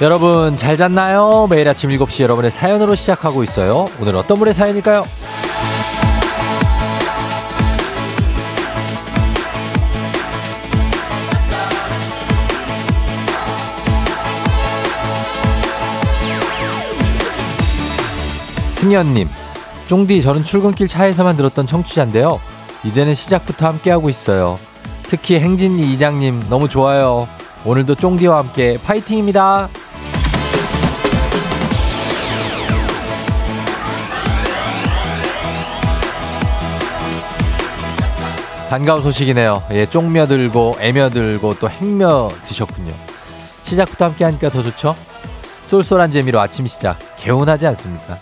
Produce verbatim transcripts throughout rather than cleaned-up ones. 여러분 잘 잤나요? 매일 아침 일곱 시 여러분의 사연으로 시작하고 있어요. 오늘 어떤 분의 사연일까요? 승현님, 쫑디 저는 출근길 차에서만 들었던 청취자인데요. 이제는 시작부터 함께하고 있어요. 특히 행진이 이장님 너무 좋아요. 오늘도 쫑디와 함께 파이팅입니다. 반가운 소식이네요. 예, 쪽며 들고 애며 들고 또 행며 드셨군요. 시작부터 함께하니까 더 좋죠? 쏠쏠한 재미로 아침 시작 개운하지 않습니까?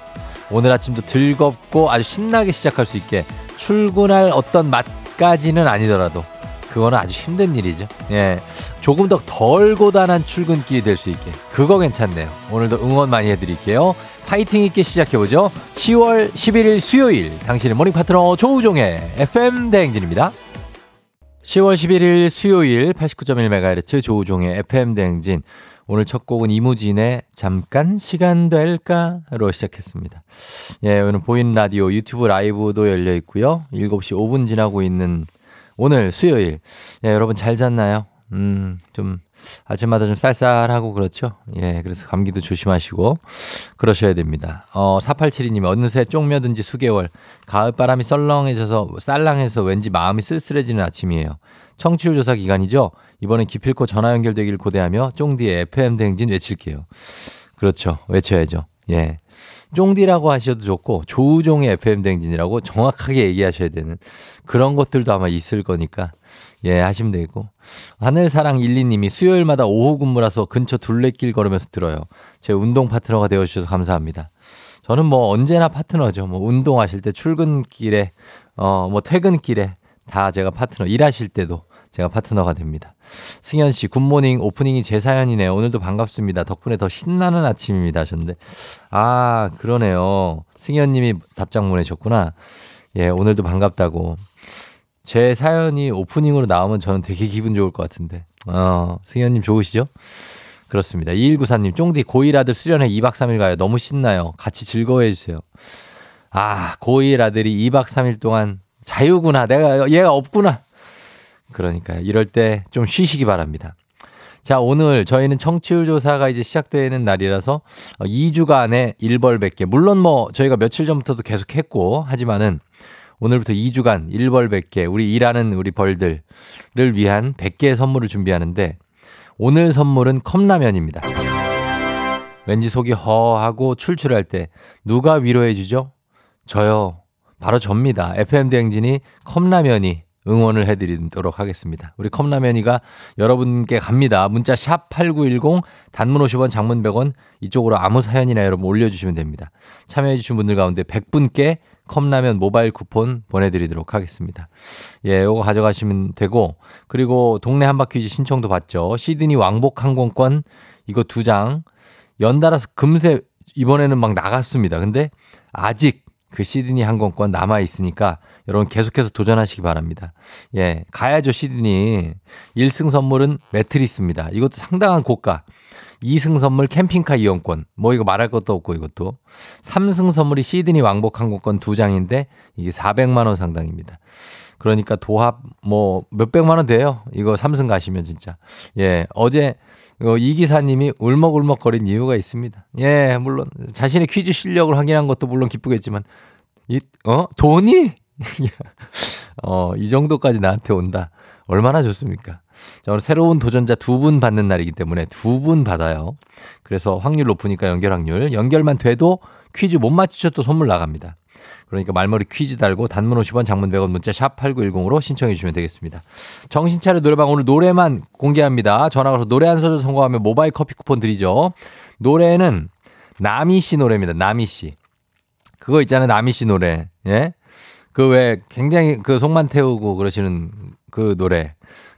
오늘 아침도 즐겁고 아주 신나게 시작할 수 있게 출근할 어떤 맛까지는 아니더라도 그거는 아주 힘든 일이죠. 예, 조금 더 덜 고단한 출근길이 될 수 있게 그거 괜찮네요. 오늘도 응원 많이 해드릴게요. 파이팅 있게 시작해보죠. 시월 십일일 수요일 당신의 모닝 파트너 조우종의 에프엠 대행진입니다. 시월 십일일 수요일 팔십구 점 일 메가헤르츠 조우종의 에프엠 대행진. 오늘 첫 곡은 이무진의 잠깐 시간 될까로 시작했습니다. 예, 오늘 보이는 라디오 유튜브 라이브도 열려 있고요. 일곱 시 오 분 지나고 있는 오늘 수요일. 예, 여러분 잘 잤나요? 음, 좀 아침마다 좀 쌀쌀하고 그렇죠. 예, 그래서 감기도 조심하시고 그러셔야 됩니다. 어, 사팔칠이 님이 어느새 쪽며든지 수개월 가을바람이 썰렁해져서 쌀랑해서 왠지 마음이 쓸쓸해지는 아침이에요. 청취율 조사 기간이죠. 이번엔 기필코 전화 연결되기를 고대하며 쫑디의 에프엠 대행진 외칠게요. 그렇죠. 외쳐야죠. 예. 쫑디라고 하셔도 좋고 조우종의 에프엠 대행진이라고 정확하게 얘기하셔야 되는 그런 것들도 아마 있을 거니까 예 하시면 되고. 하늘사랑일이 님이 수요일마다 오후 근무라서 근처 둘레길 걸으면서 들어요. 제 운동 파트너가 되어주셔서 감사합니다. 저는 뭐 언제나 파트너죠. 뭐 운동하실 때 출근길에 어 뭐 퇴근길에 다 제가 파트너, 일하실 때도 제가 파트너가 됩니다. 승현 씨, 굿모닝, 오프닝이 제 사연이네요. 오늘도 반갑습니다. 덕분에 더 신나는 아침입니다 하셨는데. 아, 그러네요. 승현 님이 답장 보내셨구나. 예, 오늘도 반갑다고. 제 사연이 오프닝으로 나오면 저는 되게 기분 좋을 것 같은데. 어, 승현 님 좋으시죠? 그렇습니다. 이일구사 님, 쫑디 고일 아들 수련회 이박 삼일 가요. 너무 신나요. 같이 즐거워해 주세요. 아, 고일 아들이 이박 삼일 동안 자유구나. 내가, 얘가 없구나. 그러니까요. 이럴 때 좀 쉬시기 바랍니다. 자, 오늘 저희는 청취율 조사가 이제 시작되는 날이라서 이 주간에 일벌백개. 물론 뭐 저희가 며칠 전부터도 계속 했고, 하지만은 오늘부터 이 주간 일벌백개, 우리 일하는 우리 벌들을 위한 백 개의 선물을 준비하는데, 오늘 선물은 컵라면입니다. 왠지 속이 허하고 출출할 때 누가 위로해 주죠? 저요. 바로 접니다. 에프엠 대행진이 컵라면이 응원을 해드리도록 하겠습니다. 우리 컵라면이가 여러분께 갑니다. 문자 샵 팔구일공, 단문 오십 원, 장문 백 원, 이쪽으로 아무 사연이나 여러분 올려주시면 됩니다. 참여해주신 분들 가운데 백 분께 컵라면 모바일 쿠폰 보내드리도록 하겠습니다. 예, 요거 가져가시면 되고, 그리고 동네 한바퀴즈 신청도 받죠. 시드니 왕복 항공권 이거 두 장, 연달아서 금세 이번에는 막 나갔습니다. 근데 아직 그 시드니 항공권 남아있으니까 여러분 계속해서 도전하시기 바랍니다. 예, 가야죠 시드니. 일 승 선물은 매트리스입니다. 이것도 상당한 고가. 이 승 선물 캠핑카 이용권. 뭐 이거 말할 것도 없고 이것도. 삼 승 선물이 시드니 왕복 항공권 두 장인데 이게 사백만 원 상당입니다. 그러니까 도합 뭐 몇백만 원 돼요. 이거 삼 승 가시면 진짜. 예, 어제 이 기사님이 울먹울먹거린 이유가 있습니다. 예, 물론 자신의 퀴즈 실력을 확인한 것도 물론 기쁘겠지만 이, 어? 돈이? 어, 이 정도까지 나한테 온다. 얼마나 좋습니까? 자, 오늘 새로운 도전자 두 분 받는 날이기 때문에 두 분 받아요. 그래서 확률 높으니까 연결 확률. 연결만 돼도 퀴즈 못 맞추셔도 선물 나갑니다. 그러니까 말머리 퀴즈 달고 단문 오십 원, 장문 백 원, 문자 샵 팔구일공으로 신청해 주시면 되겠습니다. 정신차려 노래방 오늘 노래만 공개합니다. 전화 걸어서 노래 한 소절 성공하면 모바일 커피 쿠폰 드리죠. 노래는 나미 씨 노래입니다. 나미 씨. 그거 있잖아요. 나미 씨 노래. 예? 그 왜 굉장히 그 속만 태우고 그러시는 그 노래.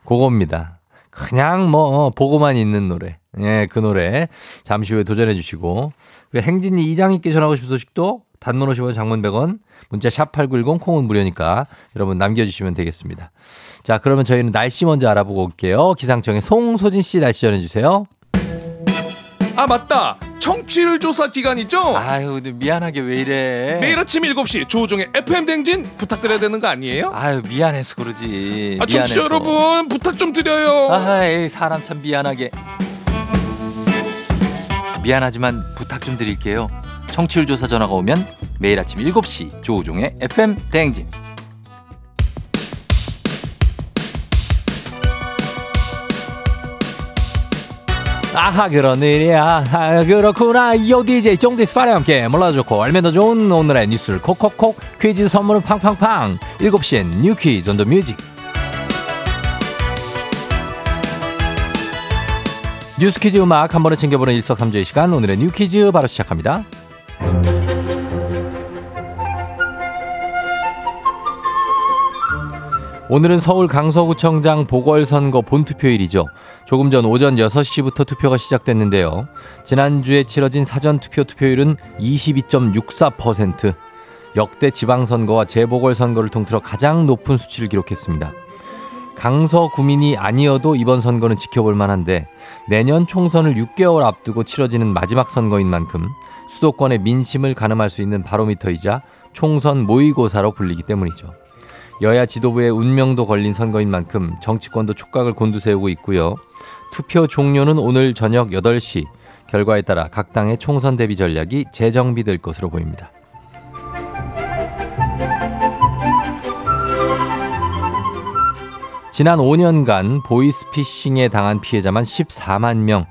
그겁니다. 그냥 뭐 보고만 있는 노래. 예, 그 노래. 잠시 후에 도전해 주시고. 행진이 이장님께 전하고 싶은 소식도 단문 오십 원, 장문 백 원, 문자 샵 팔구일공, 콩은 무료니까 여러분 남겨주시면 되겠습니다. 자, 그러면 저희는 날씨 먼저 알아보고 올게요. 기상청의 송소진 씨 날씨 전해주세요. 아 맞다, 청취율 조사 기간이죠? 아유 미안하게 왜 이래. 매일 아침 일곱 시 조우종의 에프엠 대행진 부탁드려야 되는 거 아니에요? 아유 미안해서 그러지. 아, 청취자 여러분 부탁 좀 드려요. 아이 사람 참 미안하게. 미안하지만 부탁 좀 드릴게요. 청취율 조사 전화가 오면 매일 아침 일곱 시 조우종의 에프엠 대행진. 아하 그런 일이야. 아, 그렇구나. 요 디제이 종디스파리와 함께 몰라주고 알면 더 좋은 오늘의 뉴스를 콕콕콕, 퀴즈 선물은 팡팡팡. 일곱 시엔 뉴 퀴즈 온 더 뮤직. 뉴스 퀴즈 음악 한 번에 챙겨보는 일석삼조의 시간, 오늘의 뉴 퀴즈 바로 시작합니다. 오늘은 서울 강서구청장 보궐선거 본투표일이죠. 조금 전 오전 여섯 시부터 투표가 시작됐는데요. 지난주에 치러진 사전투표 투표율은 이십이 점 육사 퍼센트, 역대 지방선거와 재보궐선거를 통틀어 가장 높은 수치를 기록했습니다. 강서구민이 아니어도 이번 선거는 지켜볼 만한데, 내년 총선을 육 개월 앞두고 치러지는 마지막 선거인 만큼 수도권의 민심을 가늠할 수 있는 바로미터이자 총선 모의고사로 불리기 때문이죠. 여야 지도부의 운명도 걸린 선거인 만큼 정치권도 촉각을 곤두세우고 있고요. 투표 종료는 오늘 저녁 여덟 시. 결과에 따라 각 당의 총선 대비 전략이 재정비될 것으로 보입니다. 지난 오 년간 보이스피싱에 당한 피해자만 십사만 명.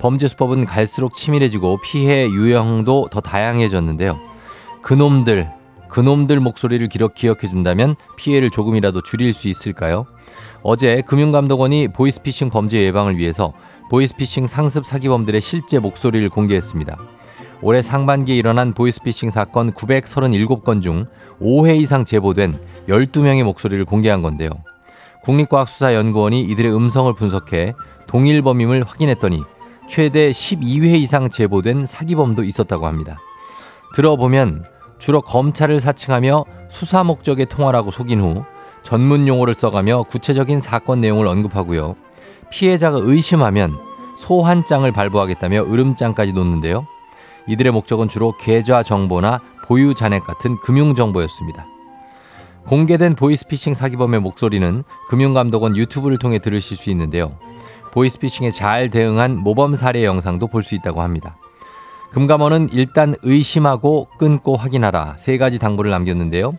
범죄 수법은 갈수록 치밀해지고 피해 유형도 더 다양해졌는데요. 그놈들. 그놈들 목소리를 기억해준다면 피해를 조금이라도 줄일 수 있을까요? 어제 금융감독원이 보이스피싱 범죄 예방을 위해서 보이스피싱 상습 사기범들의 실제 목소리를 공개했습니다. 올해 상반기에 일어난 보이스피싱 사건 구백삼십칠 건 중 오 회 이상 제보된 열두 명의 목소리를 공개한 건데요. 국립과학수사연구원이 이들의 음성을 분석해 동일 범임을 확인했더니 최대 십이 회 이상 제보된 사기범도 있었다고 합니다. 들어보면 주로 검찰을 사칭하며 수사 목적의 통화라고 속인 후 전문 용어를 써가며 구체적인 사건 내용을 언급하고요. 피해자가 의심하면 소환장을 발부하겠다며 으름장까지 놓는데요. 이들의 목적은 주로 계좌 정보나 보유 잔액 같은 금융 정보였습니다. 공개된 보이스피싱 사기범의 목소리는 금융감독원 유튜브를 통해 들으실 수 있는데요. 보이스피싱에 잘 대응한 모범 사례 영상도 볼 수 있다고 합니다. 금감원은 일단 의심하고 끊고 확인하라 세 가지 당부를 남겼는데요.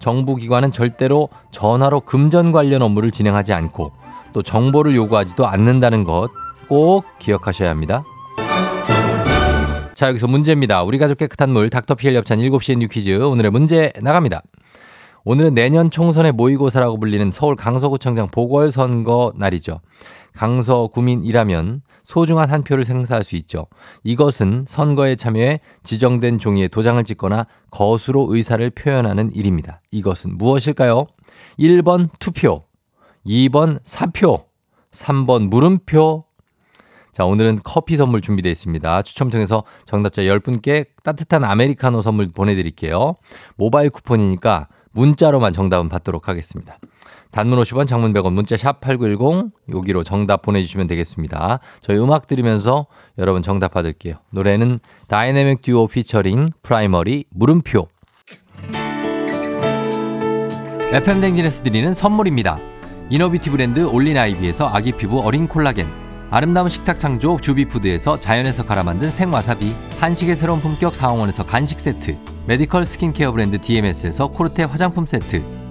정부기관은 절대로 전화로 금전 관련 업무를 진행하지 않고 또 정보를 요구하지도 않는다는 것 꼭 기억하셔야 합니다. 자, 여기서 문제입니다. 우리 가족 깨끗한 물 닥터피엘 협찬 일곱 시의 뉴퀴즈 오늘의 문제 나갑니다. 오늘은 내년 총선의 모의고사라고 불리는 서울 강서구청장 보궐선거 날이죠. 강서구민이라면 소중한 한 표를 행사할 수 있죠. 이것은 선거에 참여해 지정된 종이에 도장을 찍거나 거수로 의사를 표현하는 일입니다. 이것은 무엇일까요? 일 번 투표, 이 번 사표, 삼 번 물음표. 자, 오늘은 커피 선물 준비되어 있습니다. 추첨 통해서 정답자 열 분께 따뜻한 아메리카노 선물 보내드릴게요. 모바일 쿠폰이니까 문자로만 정답은 받도록 하겠습니다. 단문 오십 원, 장문 백 원, 문자 샵 팔구일공 여기로 정답 보내주시면 되겠습니다. 저희 음악 들으면서 여러분 정답 받을게요. 노래는 다이내믹 듀오 피처링 프라이머리 물음표. 에프엠 댕진에서 드리는 선물입니다. 이너비티 브랜드 올린아이비에서 아기 피부 어린 콜라겐, 아름다운 식탁 창조 주비푸드에서 자연에서 갈아 만든 생와사비, 한식의 새로운 품격 사홍원에서 간식 세트, 메디컬 스킨케어 브랜드 디엠에스에서 코르테 화장품 세트,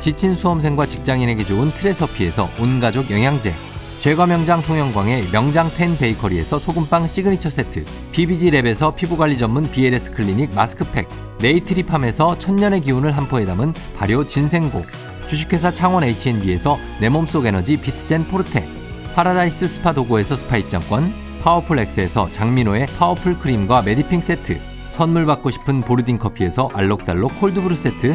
지친 수험생과 직장인에게 좋은 트레서피에서 온가족 영양제, 제과 명장 송영광의 명장텐 베이커리에서 소금빵 시그니처 세트, 비비지랩에서 피부관리 전문 비엘에스 클리닉 마스크팩, 네이트리팜에서 천년의 기운을 한 포에 담은 발효 진생고, 주식회사 창원 에이치앤비에서 내 몸속 에너지 비트젠 포르테, 파라다이스 스파 도고에서 스파 입장권, 파워풀 X에서 장민호의 파워풀 크림과 메디핑 세트, 선물 받고 싶은 보르딘 커피에서 알록달록 콜드브루 세트,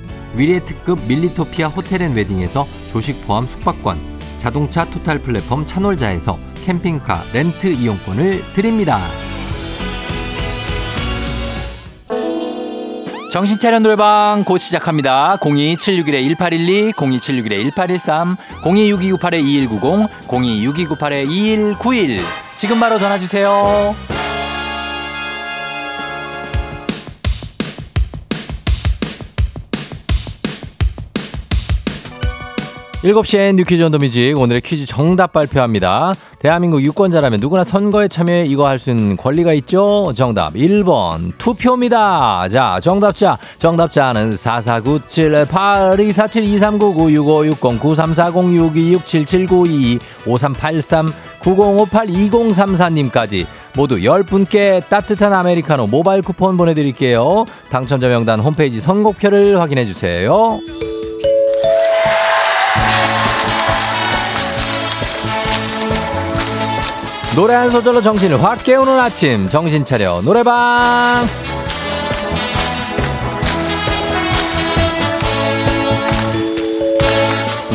미래 특급 밀리토피아 호텔앤웨딩에서 조식 포함 숙박권, 자동차 토탈 플랫폼 차놀자에서 캠핑카 렌트 이용권을 드립니다. 정신차려 노래방 곧 시작합니다. 공이 칠육일 일팔일이, 공이 칠육일 일팔일삼, 공이 육이구팔 이일구공, 공이 육이구팔 이일구일. 지금 바로 전화주세요. 일곱 시엔 뉴 퀴즈 온 더 뮤직, 오늘의 퀴즈 정답 발표합니다. 대한민국 유권자라면 누구나 선거에 참여해 이거 할 수 있는 권리가 있죠? 정답 일 번 투표입니다. 자, 정답자 정답자는 사사구칠 팔이사칠 이삼구구육오육공 구삼사공육이육칠칠구이오삼팔삼구공오팔이공삼사님까지 모두 열 분께 따뜻한 아메리카노 모바일 쿠폰 보내드릴게요. 당첨자 명단 홈페이지 선곡표를 확인해주세요. 노래 한 소절로 정신을 확 깨우는 아침, 정신 차려 노래방.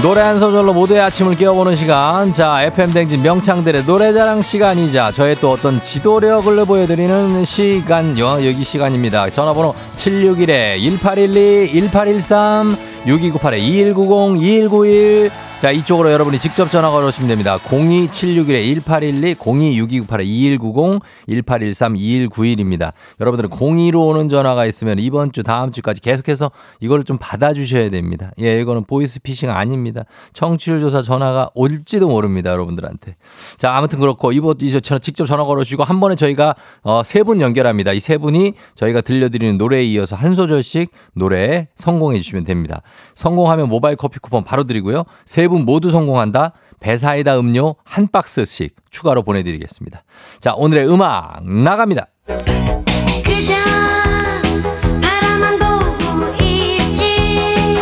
노래 한 소절로 모두의 아침을 깨워보는 시간. 자, 에프엠 대행진 명창들의 노래자랑 시간이자 저의 또 어떤 지도력을 보여드리는 시간, 여기 시간입니다. 전화번호 칠육일 일팔일이 일팔일삼, 육이구팔 이일구공 이일구일. 자, 이쪽으로 여러분이 직접 전화 걸어오시면 됩니다. 공이 칠육일 일팔일이, 공이 육이구팔 이일구공, 일팔일삼 이일구일입니다. 여러분들은 공이로 오는 전화가 있으면 이번 주, 다음 주까지 계속해서 이걸 좀 받아주셔야 됩니다. 예, 이거는 보이스피싱 아닙니다. 청취율 조사 전화가 올지도 모릅니다, 여러분들한테. 자, 아무튼 그렇고, 이번 이제 직접 전화 걸어오시고, 한 번에 저희가 어, 세 분 연결합니다. 이 세 분이 저희가 들려드리는 노래에 이어서 한 소절씩 노래에 성공해 주시면 됩니다. 성공하면 모바일 커피 쿠폰 바로 드리고요. 세 분 모두 성공한다. 배사이다 음료 한 박스씩 추가로 보내드리겠습니다. 자, 오늘의 음악 나갑니다. 그저 바라만 보고 있지.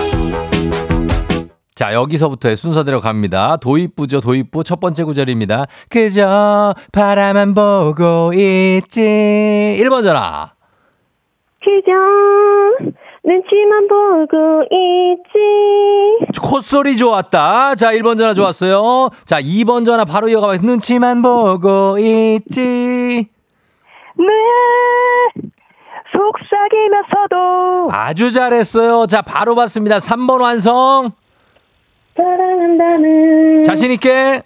자, 여기서부터의 순서대로 갑니다. 도입부죠, 도입부. 첫 번째 구절입니다. 그저 바라만 보고 있지. 일 번 전화. 그저 눈치만 보고 있지. 콧소리 좋았다. 자, 일 번 전화 좋았어요. 자, 이 번 전화 바로 이어가. 눈치만 보고 있지. 네, 속삭이면서도. 아주 잘했어요. 자, 바로 봤습니다. 삼 번 완성. 사랑한다는 자신있게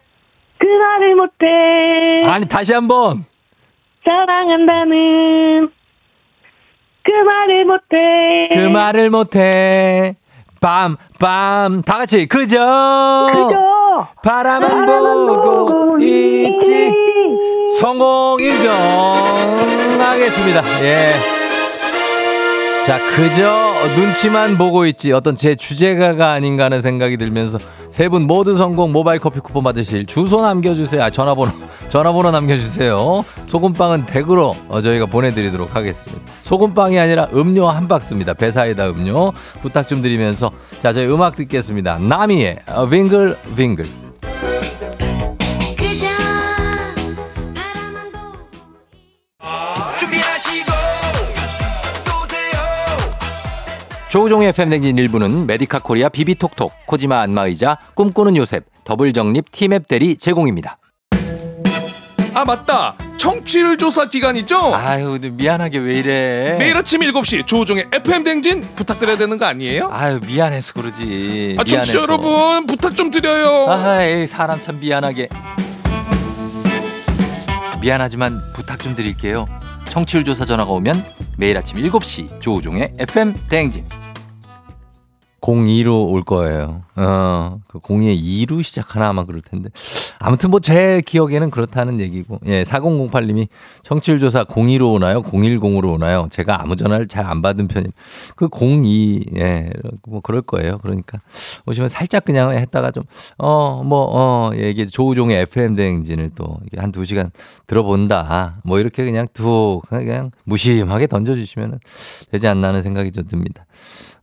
그 말을 못해. 아니, 다시 한번. 사랑한다는 그 말을 못해. 그 말을 못해. 빰, 빰. 다 같이. 그저. 그저. 바라만, 바라만 보고 있지. 있지. 성공 인정하겠습니다. 예. 자, 그저 눈치만 보고 있지. 어떤 제 주제가가 아닌가 하는 생각이 들면서 세 분 모두 성공. 모바일 커피 쿠폰 받으실 주소 남겨주세요. 아, 전화번호 전화번호 남겨주세요. 소금빵은 댁으로 저희가 보내드리도록 하겠습니다. 소금빵이 아니라 음료 한 박스입니다. 배사이다 음료 부탁 좀 드리면서, 자, 저희 음악 듣겠습니다. 나미의 윙글 윙글. 조우종의 에프엠 대행진 일부는 메디카 코리아 비비톡톡, 코지마 안마의자, 꿈꾸는 요셉, 더블정립 티맵 대리 제공입니다. 아, 맞다. 청취율 조사 기간이죠? 아유, 미안하게 왜 이래. 매일 아침 일곱 시 조우종의 에프엠 대행진 부탁드려야 되는 거 아니에요? 아유, 미안해서 그러지. 아, 청취자 여러분 부탁 좀 드려요. 아이, 사람 참 미안하게. 미안하지만 부탁 좀 드릴게요. 청취율 조사 전화가 오면 매일 아침 일곱 시 조우종의 에프엠 대행진. 공이로 올 거예요. 어, 그 공이에 이로 시작하나 아마 그럴 텐데. 아무튼 뭐 제 기억에는 그렇다는 얘기고. 예, 사공공팔 님이 청취율 조사 공이로 오나요? 공일공으로 오나요? 제가 아무 전화를 잘 안 받은 편이 그 공이, 예, 뭐 그럴 거예요. 그러니까 오시면 살짝 그냥 했다가 좀, 어, 뭐, 어, 예, 이게 조우종의 에프엠 대행진을 또 한 두 시간 들어본다. 뭐 이렇게 그냥 툭, 그냥 무심하게 던져주시면 되지 않나 하는 생각이 좀 듭니다.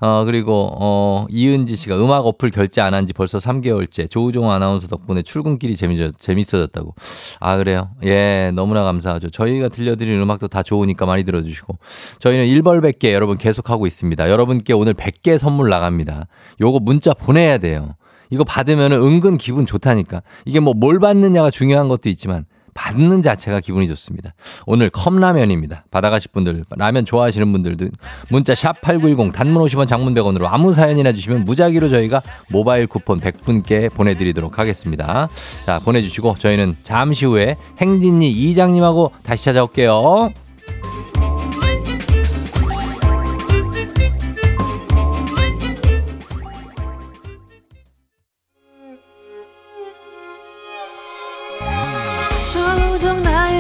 어, 그리고, 어, 이은지 씨가 음악 어플 결제 안 한 지 벌써 삼 개월째. 조우종 아나운서 덕분에 출근길이 재미, 재밌어졌다고. 아, 그래요? 예, 너무나 감사하죠. 저희가 들려드리는 음악도 다 좋으니까 많이 들어주시고. 저희는 일벌 백 개 여러분 계속하고 있습니다. 여러분께 오늘 백 개 선물 나갑니다. 요거 문자 보내야 돼요. 이거 받으면 은근 기분 좋다니까. 이게 뭐 뭘 받느냐가 중요한 것도 있지만 받는 자체가 기분이 좋습니다. 오늘 컵라면입니다. 받아가실 분들, 라면 좋아하시는 분들도 문자 샵 팔구일공 단문 오십 원 장문 백 원으로 아무 사연이나 주시면 무작위로 저희가 모바일 쿠폰 백 분께 보내드리도록 하겠습니다. 자, 보내주시고 저희는 잠시 후에 행진이 이장님하고 다시 찾아올게요.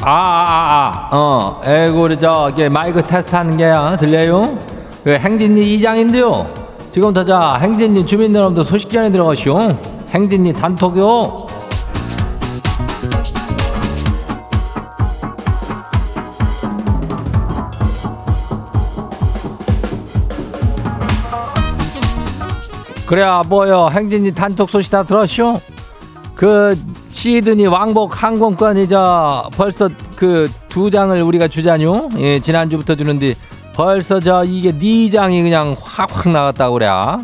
아아아 아, 아. 어, 에고 저기 마이크 테스트하는 게 어, 들려요? 그 행진님 이장인데요. 지금부터 자 행진님 주민 여러분들 소식전에 들어가시오. 행진님 단톡요. 그래야 뭐요? 행진님 단톡 소식 다 들었시오? 그 시드니 왕복 항공권이죠. 벌써 그 두 장을 우리가 주자뇨. 예, 지난주부터 주는데 벌써 저 이게 네 장이 그냥 확확 나갔다 그래야.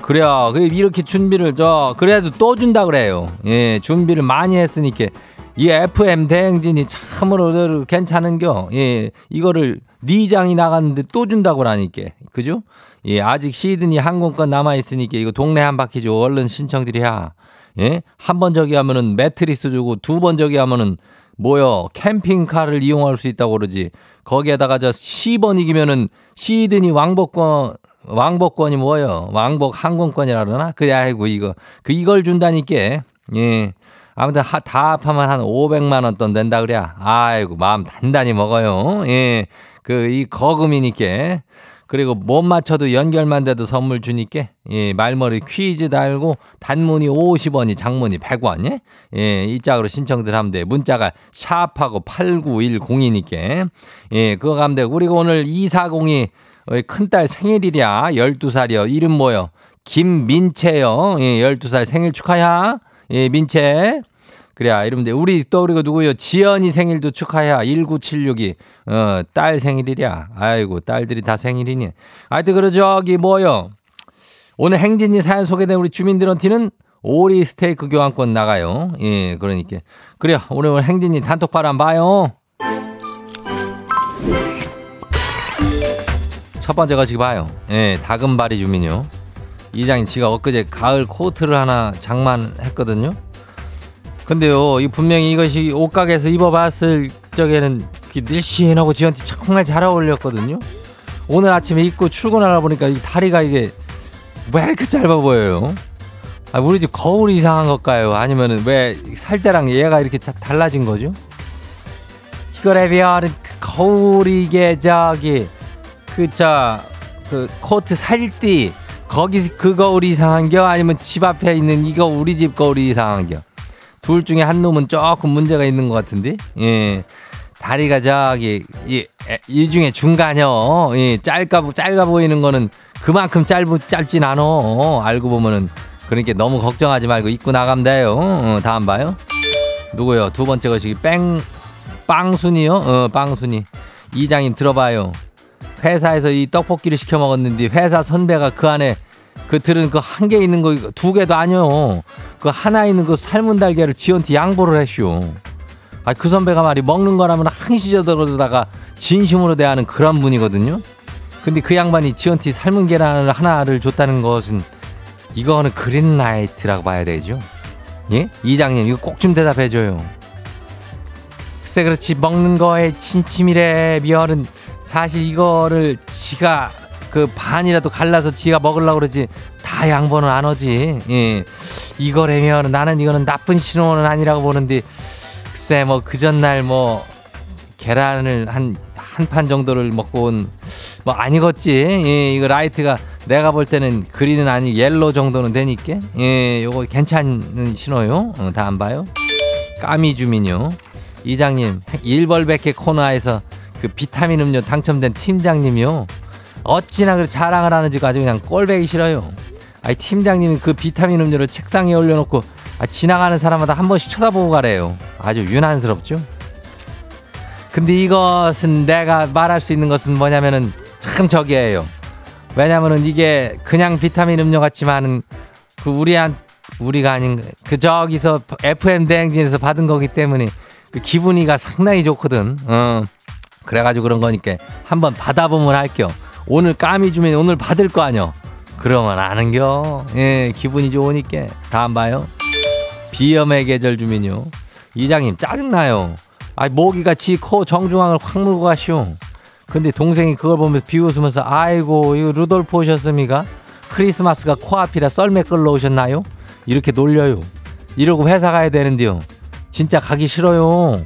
그래야 그래 이렇게 준비를 저 그래도 또 준다 그래요. 예, 준비를 많이 했으니까 이 에프엠 대행진이 참으로 괜찮은겨. 예, 이거를 네 장이 나갔는데 또 준다고 하니까 그죠? 예, 아직 시드니 항공권 남아 있으니까 이거 동네 한 바퀴 줘. 얼른 신청들이야. 예? 한 번 저기 하면은 매트리스 주고 두 번 저기 하면은 뭐요? 캠핑카를 이용할 수 있다고 그러지. 거기에다가 저 십 번 이기면은 시드니 왕복권, 왕복권이 뭐요? 왕복 항공권이라 그러나? 그래, 아이고, 이거. 그, 이걸 준다니까. 예. 아무튼 하, 다 합하면 한 오백만 원 돈 된다 그래. 아이고, 마음 단단히 먹어요. 예. 그, 이 거금이니까. 그리고 못 맞춰도 연결만 돼도 선물 주니까 예, 말머리 퀴즈 달고 단문이 오십 원이 장문이 백 원 예? 예, 이 짝으로 신청들 하면 돼. 문자가 샵하고 팔구일공이니까 예, 그거 가면 되고. 그리고 오늘 이사공이 큰딸 생일이랴. 열두 살이요. 이름 뭐요? 김민채요. 예, 열두 살 생일 축하야. 예, 민채. 그래야 이러면 돼. 우리 또 그리고 누구요? 지연이 생일도 축하야. 일구칠육이 어, 딸 생일이랴. 아이고 딸들이 다 생일이니. 하여튼 그러 저기 뭐요? 오늘 행진이 사연 소개된 우리 주민들한테는 오리 스테이크 교환권 나가요. 예, 그러니까 그래요. 오늘 오늘 행진이 단톡방 한번 봐요. 첫 번째가 지금 봐요. 예, 다금바리 주민요. 이장님 지가 엊그제 가을 코트를 하나 장만했거든요. 근데요, 이 분명히 이것이 옷가게에서 입어봤을 적에는 늘씬하고 지한테 정말 잘 어울렸거든요. 오늘 아침에 입고 출근하다 보니까 이 다리가 이게 왜 이렇게 짧아 보여요? 아, 우리 집 거울이 이상한 걸까요? 아니면 왜 살 때랑 얘가 이렇게 달라진 거죠? 이거에 비하면 거울이 이게 저기 그 저 그 코트 살 때 거기 그 거울이 이상한 겨? 아니면 집 앞에 있는 이거 우리 집 거울이 이상한 겨? 둘 중에 한 놈은 조금 문제가 있는 것 같은데, 예. 다리가 저기, 이, 이 중에 중간이요. 예, 짧아, 짧아 보이는 거는 그만큼 짧, 짧진 않어. 알고 보면은. 그러니까 너무 걱정하지 말고 입고 나가면 돼요. 어, 다음 봐요. 누구요? 두 번째 것이 뺑, 빵순이요? 어, 빵순이. 이장님 들어봐요. 회사에서 이 떡볶이를 시켜 먹었는데 회사 선배가 그 안에 그 틀은 그 한 개 있는 거 두 개도 아니요. 그 하나 있는 그 삶은 달걀을 지한테 양보를 했슈. 아, 그 선배가 말이 먹는 거라면 항시 저더러다가 진심으로 대하는 그런 분이거든요. 근데 그 양반이 지한테 삶은 계란을 하나를 줬다는 것은 이거는 그린라이트라고 봐야 되죠. 예? 이장님 이거 꼭 좀 대답해줘요. 글쎄 그렇지 먹는 거에 진심이래 미열은 사실 이거를 지가 그 반이라도 갈라서 지가 먹으려고 그러지 다 양보는 안 하지. 예. 이거라면 나는 이거는 나쁜 신호는 아니라고 보는데 글쎄 뭐 그 전날 뭐 계란을 한 한 판 정도를 먹고 온 뭐 아니겠지. 예, 이거 라이트가 내가 볼 때는 그린은 아니 옐로 정도는 되니까 예, 요거 괜찮은 신호요. 어, 다 안 봐요. 까미 주민요. 이장님 일벌백회 코너에서 그 비타민 음료 당첨된 팀장님이요. 어찌나 그 자랑을 하는지 아주 그냥 꼴배기 싫어요. 아이 팀장님이 그 비타민 음료를 책상에 올려놓고 아, 지나가는 사람마다 한 번씩 쳐다보고 가래요. 아주 유난스럽죠. 근데 이것은 내가 말할 수 있는 것은 뭐냐면은 참 저기예요. 왜냐면은 이게 그냥 비타민 음료 같지만은 그 우리한 우리가 아닌 그 저기서 에프엠 대행진에서 받은 거기 때문에 그 기분이가 상당히 좋거든. 어 그래가지고 그런 거니까 한번 받아보면 할게요. 오늘 까미 주면 오늘 받을 거 아니요. 그러면 아는겨. 예 기분이 좋으니까 다 안 봐요. 비염의 계절 주민요. 이장님 짜증나요. 아, 모기가 지 코 정중앙을 확 물고 가시오. 근데 동생이 그걸 보면서 비웃으면서 아이고 이거 루돌프 오셨습니까? 크리스마스가 코앞이라 썰매 끌러 오셨나요? 이렇게 놀려요. 이러고 회사 가야 되는데요. 진짜 가기 싫어요.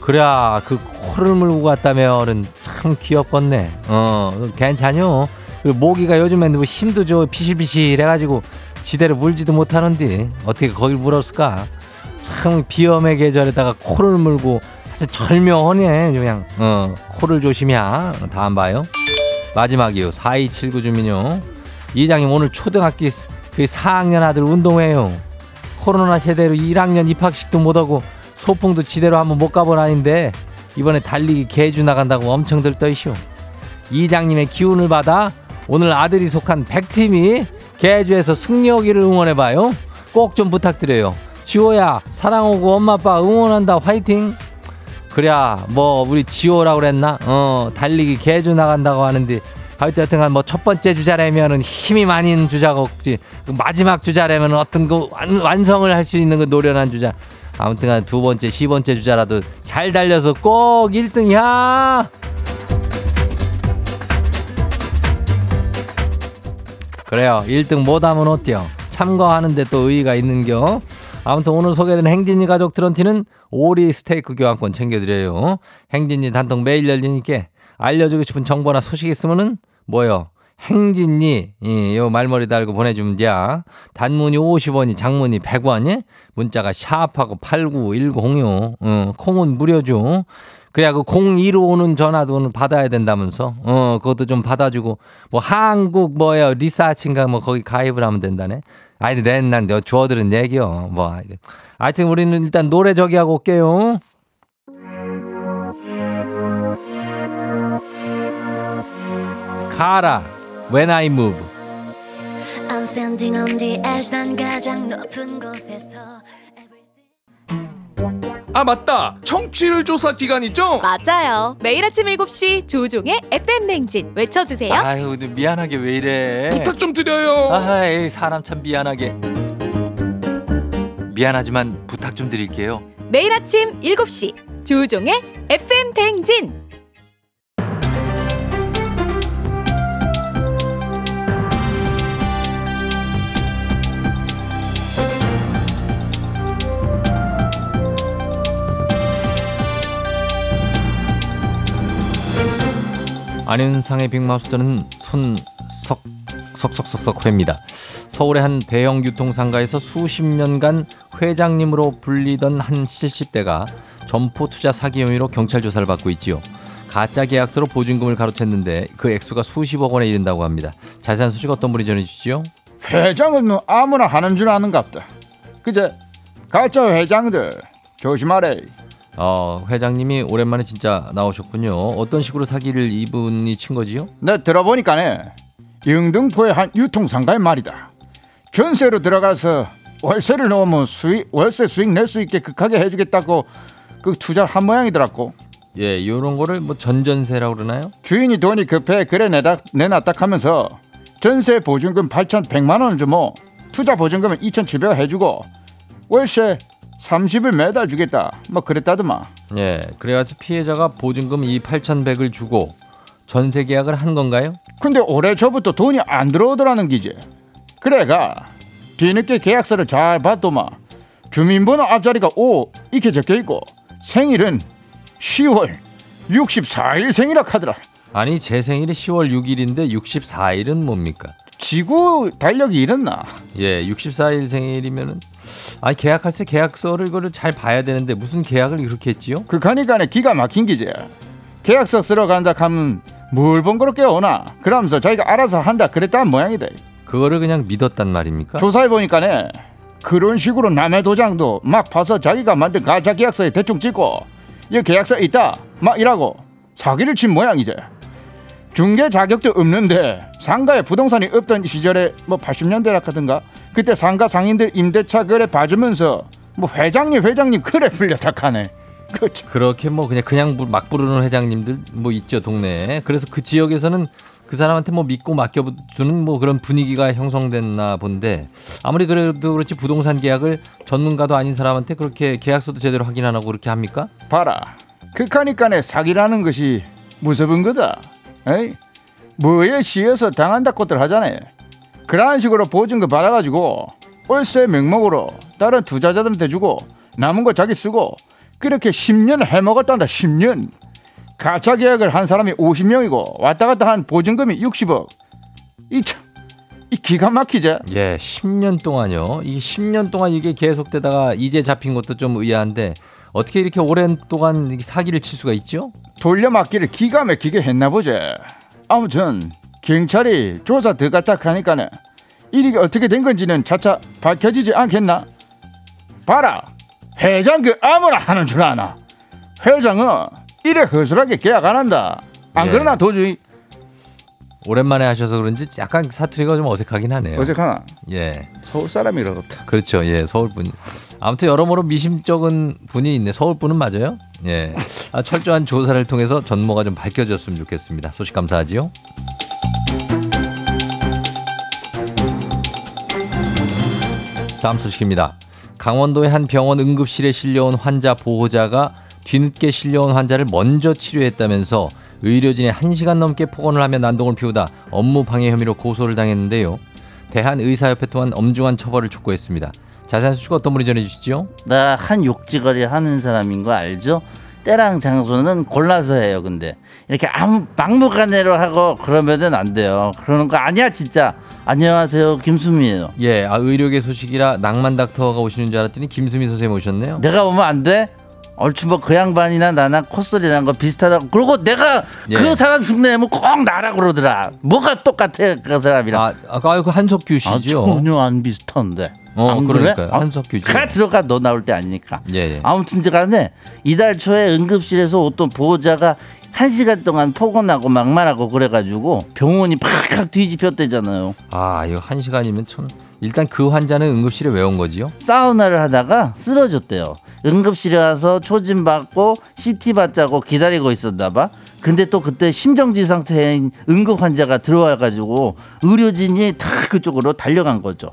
그래야 그 코를 물고 갔다며는 참 귀엽겠네. 어 괜찮요. 그리고 모기가 요즘엔 뭐 힘도 줘 피실피실 해가지고 지대로 물지도 못하는데 어떻게 거길 물었을까? 참 비염의 계절에다가 코를 물고 아주 절묘하네 그냥. 어, 코를 조심이야. 다 안 봐요. 마지막이요. 사이칠구 주민요. 이장님 오늘 초등학교 그 사학년 아들 운동회요. 코로나 세대로 일학년 입학식도 못하고 소풍도 지대로 한번 못 가본 아인데 이번에 달리기 개주 나간다고 엄청들 떠이쇼. 이장님의 기운을 받아 오늘 아들이 속한 백 팀이 개주에서 승리하기를 응원해봐요. 꼭 좀 부탁드려요. 지호야 사랑하고 엄마 아빠 응원한다 화이팅. 그래야 뭐 우리 지호라고 그랬나 어 달리기 개주 나간다고 하는데 하여튼 뭐 첫 번째 주자라면은 힘이 많은 주자가 없지 마지막 주자라면 어떤 그 완성을 할 수 있는 그 노련한 주자 아무튼간 두 번째 시 번째 주자라도 잘 달려서 꼭 일 등이야. 그래요 일 등 못하면 어때요. 참가하는데 또 의의가 있는겨. 아무튼 오늘 소개된 행진이 가족 트런티는 오리 스테이크 교환권 챙겨드려요. 행진이 단통 매일 열리니까 알려주고 싶은 정보나 소식 있으면은 뭐요? 행진이 이 예, 말머리 달고 보내주면 돼. 단문이 오십 원이 장문이 백 원이 문자가 샤프하고 팔구일공요. 어, 콩은 무료죠. 그래야 그 공이로 오는 전화도 받아야 된다면서. 어, 그것도 좀 받아주고 뭐 한국 뭐예요? 리사치인가 뭐 거기 가입을 하면 된다네. 아니, 난, 난, 너 주워들은 얘기요. 뭐. 하여튼, 우리는 일단 노래 저기 하고 올게요. 가라, When I Move. I'm standing on the edge, 난 가장 높은 곳에서. 아 맞다 청취율 조사 기간이죠? 맞아요 매일 아침 일곱 시 조우종의 에프엠 냉진 외쳐주세요. 아유 미안하게 왜 이래 부탁 좀 드려요. 아이 사람 참 미안하게 미안하지만 부탁 좀 드릴게요. 매일 아침 일곱 시 조우종의 에프엠 냉진. 안윤상의 빅마우스들은 손석석석석 회입니다. 서울의 한 대형 유통상가에서 수십 년간 회장님으로 불리던 한 칠십 대가 점포 투자 사기 혐의로 경찰 조사를 받고 있지요. 가짜 계약서로 보증금을 가로챘는데 그 액수가 수십억 원에 이른다고 합니다. 자세한 소식 어떤 분이 전해주시죠? 회장은 아무나 하는 줄 아는갑다. 그제 가짜 회장들 조심하래. 어, 회장님이 오랜만에 진짜 나오셨군요. 어떤 식으로 사기를 이분이 친 거지요? 네 들어보니까네 영등포의 한 유통상가의 말이다. 전세로 들어가서 월세를 넣으면 수익, 월세 수익 낼 수 있게 극하게 해주겠다고 그 투자를 한 모양이더라고. 예, 이런 거를 뭐 전전세라고 그러나요? 주인이 돈이 급해 그래 내다, 내놨다 하면서 전세 보증금 팔천백만 원을 주고 투자 보증금은 이천칠백 원 해주고 월세 삼십을 매달 주겠다 뭐 그랬다더만. 예, 그래가지고 피해자가 보증금 이 팔천백을 주고 전세 계약을 한 건가요? 근데 올해 저부터 돈이 안 들어오더라는 기지. 그래가 뒤늦게 계약서를 잘 봤더만 주민번호 앞자리가 오 이렇게 적혀있고 생일은 시월 육십사일 생이라 카더라. 아니 제 생일이 시월 육일인데 육십사 일은 뭡니까? 지구 달력이 이랬나? 예, 육십사 일 생일이면은 아니 계약할 때 계약서를 이거를 잘 봐야 되는데 무슨 계약을 이렇게 했지요? 그 가니까는 기가 막힌 기지. 계약서 쓰러 간다 하면 뭘 번거롭게 오나 그러면서 자기가 알아서 한다 그랬다는 모양이다. 그거를 그냥 믿었단 말입니까? 조사해보니까네 그런 식으로 남의 도장도 막 봐서 자기가 만든 가짜 계약서에 대충 찍고 이 계약서 있다 막 이라고 사기를 친 모양이지. 중개 자격도 없는데 상가에 부동산이 없던 시절에 뭐 팔십 년대라 하던가 그때 상가 상인들 임대차 거래 봐주면서 뭐 회장님 회장님 그래 불렸다 하네. 그렇죠. 그렇게 뭐 그냥 그냥 막 부르는 회장님들 뭐 있죠 동네에. 그래서 그 지역에서는 그 사람한테 뭐 믿고 맡겨두는 뭐 그런 분위기가 형성됐나 본데 아무리 그래도 그렇지 부동산 계약을 전문가도 아닌 사람한테 그렇게 계약서도 제대로 확인 안 하고 그렇게 합니까? 봐라 극하니까네 사기라는 것이 무섭은 거다. 에이? 뭐에 시에서 당한다고들 하잖아요. 그런 식으로 보증금 받아가지고 월세 명목으로 다른 투자자들한테 주고 남은 거 자기 쓰고 그렇게 십 년 해먹었단다. 십 년 가짜 계약을 한 사람이 오십 명이고 왔다 갔다 한 보증금이 육십억. 이 참, 이 기가 막히지. 예, 십 년 동안요. 이 십 년 동안 이게 계속되다가 이제 잡힌 것도 좀 의아한데 어떻게 이렇게 오랜 동안 사기를 칠 수가 있죠? 돌려막기를 기가 막히게 했나 보지. 아무튼 경찰이 조사 들어갔다 하니까는 일이 어떻게 된 건지는 차차 밝혀지지 않겠나? 봐라 회장 그 아무나 하는 줄 아나. 회장은 이래 허술하게 계약 안 한다. 안 예. 그러나 도저히. 오랜만에 하셔서 그런지 약간 사투리가 좀 어색하긴 하네요. 어색하나? 예. 서울 사람이라 그렇다. 그렇죠. 예, 서울 분. 아무튼 여러모로 미심쩍은 분이 있네. 서울 분은 맞아요? 예. 아, 철저한 조사를 통해서 전모가 좀 밝혀졌으면 좋겠습니다. 소식 감사하지요. 다음 소식입니다. 강원도의 한 병원 응급실에 실려온 환자 보호자가 뒤늦게 실려온 환자를 먼저 치료했다면서 의료진이 한 시간 넘게 폭언을 하며 난동을 피우다 업무 방해 혐의로 고소를 당했는데요. 대한의사협회 또한 엄중한 처벌을 촉구했습니다. 자세한 소식 어떤 분이 전해주시죠? 나 한 욕지거리 하는 사람인 거 알죠? 때랑 장소는 골라서 해요. 근데 이렇게 아무 막무가내로 하고 그러면은 안 돼요. 그러는 거 아니야 진짜. 안녕하세요, 김수미예요. 예, 아, 의료계 소식이라 낭만 닥터가 오시는 줄 알았더니 김수미 선생님 오셨네요. 내가 오면 안 돼? 얼추 뭐 그 양반이나 나나 콧소리 나는 거 비슷하다고. 그리고 내가 예. 그 사람 흉내면 꼭 나라 그러더라. 뭐가 똑같아 그 사람이랑. 아, 아까 그 한석규 씨죠. 아, 전혀 안 비슷한데. 어, 그러니까요. 그래? 한석규지. 가 들어가 너 나올 때 아니니까. 예, 예. 아무튼 간에 이달 초에 응급실에서 어떤 보호자가 한 시간 동안 폭언하고 막말하고 그래가지고 병원이 팍팍 뒤집혔대잖아요. 아, 이거 한 시간이면 참. 일단 그 환자는 응급실에 왜 온 거지요? 사우나를 하다가 쓰러졌대요. 응급실에 와서 초진 받고 씨티 받자고 기다리고 있었나 봐. 근데 또 그때 심정지 상태인 응급 환자가 들어와가지고 의료진이 다 그쪽으로 달려간 거죠.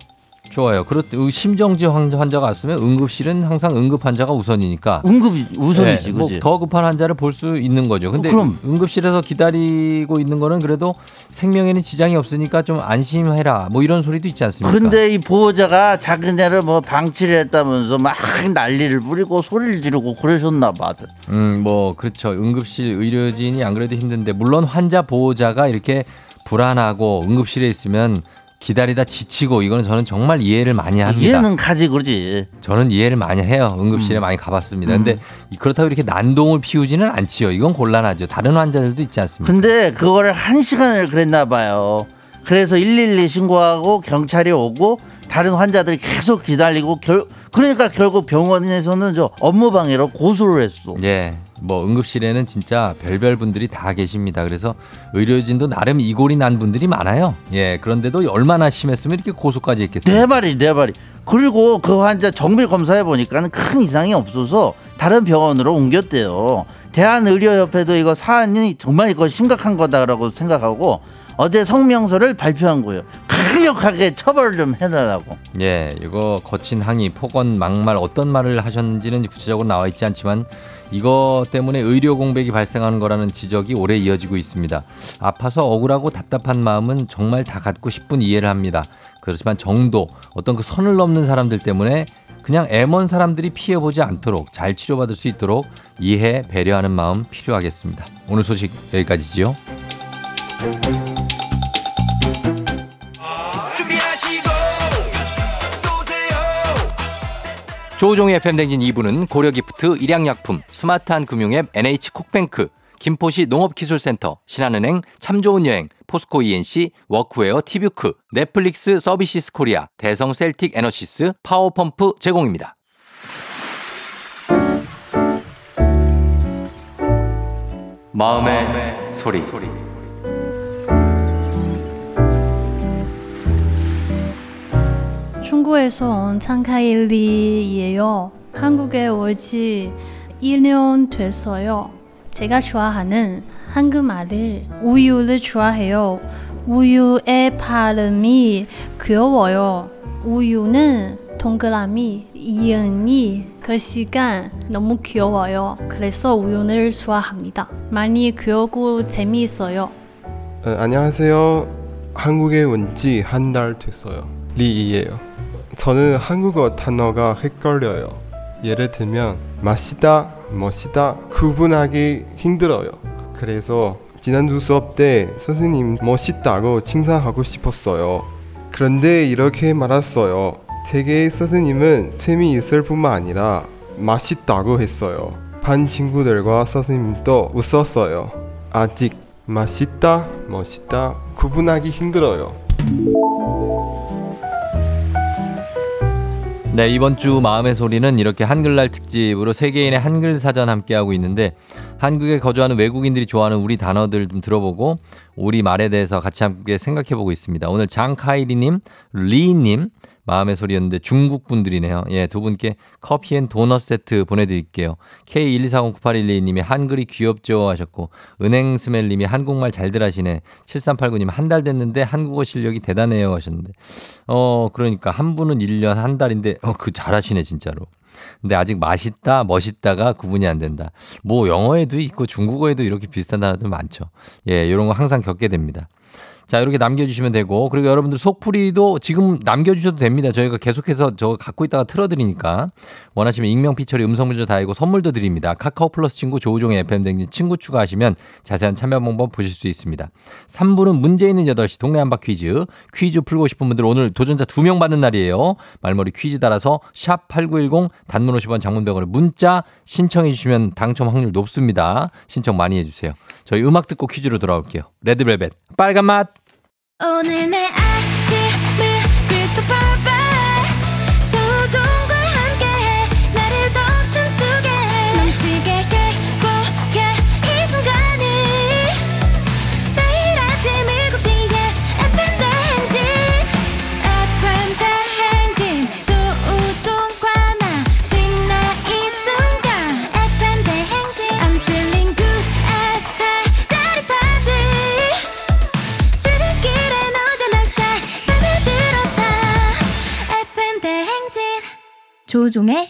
좋아요. 그렇대. 심정지 환자가 왔으면 응급실은 항상 응급 환자가 우선이니까. 응급이 우선이지, 네, 뭐 그렇지. 더 급한 환자를 볼 수 있는 거죠. 근데 그럼. 응급실에서 기다리고 있는 거는 그래도 생명에는 지장이 없으니까 좀 안심해라. 뭐 이런 소리도 있지 않습니까? 근데 이 보호자가 작은 애를 뭐 방치를 했다면서 막 난리를 부리고 소리를 지르고 그러셨나 봐. 음, 뭐 그렇죠. 응급실 의료진이 안 그래도 힘든데 물론 환자 보호자가 이렇게 불안하고 응급실에 있으면. 기다리다 지치고 이거는 저는 정말 이해를 많이 합니다. 이해는 가지 그러지. 저는 이해를 많이 해요. 응급실에 음. 많이 가봤습니다. 음. 근데 그렇다고 이렇게 난동을 피우지는 않지요. 이건 곤란하죠. 다른 환자들도 있지 않습니까? 근데 그거를 한 시간을 그랬나 봐요. 그래서 일일이 신고하고 경찰이 오고 다른 환자들이 계속 기다리고 결, 그러니까 결국 병원에서는 저 업무방해로 고소를 했어. 예, 뭐 응급실에는 진짜 별별 분들이 다 계십니다. 그래서 의료진도 나름 이골이 난 분들이 많아요. 예, 그런데도 얼마나 심했으면 이렇게 고소까지 했겠어요. 네 발이 네 발이. 그리고 그 환자 정밀 검사해 보니까 큰 이상이 없어서 다른 병원으로 옮겼대요. 대한의료협회도 이거 사안이 정말 이거 심각한 거다라고 생각하고 어제 성명서를 발표한 거예요. 강력하게 처벌 좀 해달라고. 예, 이거 거친 항의, 폭언, 막말 어떤 말을 하셨는지는 구체적으로 나와 있지 않지만 이거 때문에 의료 공백이 발생하는 거라는 지적이 오래 이어지고 있습니다. 아파서 억울하고 답답한 마음은 정말 다 갖고 십분 이해를 합니다. 그렇지만 정도, 어떤 그 선을 넘는 사람들 때문에 그냥 애먼 사람들이 피해보지 않도록 잘 치료받을 수 있도록 이해, 배려하는 마음 필요하겠습니다. 오늘 소식 여기까지지요. 조우종의 에프엠 대행진 이 부는 고려기프트, 일양약품, 스마트한 금융앱 엔에이치콕뱅크, 김포시 농업기술센터, 신한은행, 참 좋은 여행, 포스코 이엔씨, 워크웨어 티뷰크, 넷플릭스 서비스 코리아, 대성 셀틱 에너시스, 파워펌프 제공입니다. 마음의, 마음의 소리, 소리. 중국에서 온 창카일리예요. 한국에 오지 일 년 됐어요. 제가 좋아하는 한국말을 우유를 좋아해요. 우유의 발음이 귀여워요. 우유는 동그라미, 이응이 그 시간 너무 귀여워요. 그래서 우유를 좋아합니다. 많이 귀엽고 재미있어요. 어, 안녕하세요. 한국에 온 지 한 달 됐어요. 리이예요. 저는 한국어 단어가 헷갈려요. 예를 들면 맛있다, 멋있다 구분하기 힘들어요. 그래서 지난주 수업 때 선생님 멋있다고 칭찬하고 싶었어요. 그런데 이렇게 말했어요. 제게 선생님은 재미있을 뿐만 아니라 맛있다고 했어요. 반 친구들과 선생님도 웃었어요. 아직 맛있다, 멋있다 구분하기 힘들어요. 네, 이번 주 마음의 소리는 이렇게 한글날 특집으로 세계인의 한글 사전 함께하고 있는데 한국에 거주하는 외국인들이 좋아하는 우리 단어들 좀 들어보고 우리 말에 대해서 같이 함께 생각해보고 있습니다. 오늘 장카이리님, 리님 마음의 소리였는데 중국 분들이네요. 예, 두 분께 커피 앤 도넛 세트 보내드릴게요. 케이 일이사공 구팔일이님이 한글이 귀엽죠 하셨고 은행스멜님이 한국말 잘들 하시네. 칠삼팔구님 한 달 됐는데 한국어 실력이 대단해요 하셨는데 어 그러니까 한 분은 일 년 한 달인데 어 그 잘하시네 진짜로. 근데 아직 맛있다 멋있다가 구분이 안 된다. 뭐 영어에도 있고 중국어에도 이렇게 비슷한 단어들 많죠. 예, 이런 거 항상 겪게 됩니다. 자, 이렇게 남겨주시면 되고 그리고 여러분들 속풀이도 지금 남겨주셔도 됩니다. 저희가 계속해서 저거 갖고 있다가 틀어드리니까 원하시면 익명, 피처리, 음성문자 다 하고 선물도 드립니다. 카카오 플러스 친구 조우종의 에프엠 대행진 친구 추가하시면 자세한 참여 방법 보실 수 있습니다. 삼 부는 문제 있는 여덟 시 동네 한바 퀴즈. 퀴즈 풀고 싶은 분들 오늘 도전자 두 명 받는 날이에요. 말머리 퀴즈 따라서 샵팔구일공 단문 오십 원 장문 백 원으로 문자 신청해 주시면 당첨 확률 높습니다. 신청 많이 해주세요. 저희 음악 듣고 퀴즈로 돌아올게요. 레드벨벳 빨간 맛. 오늘 내 아침을 crystal perfect 조종과 함께해 나를 더 춤추게 해 넘치게 행복해 이 순간이 매일 아침 일곱 시에 에프엠 대행진 에프엠 대행진 조우종과 나 신나 이 순간 에프엠 대행진 I'm feeling good as 짜릿하지 조우종의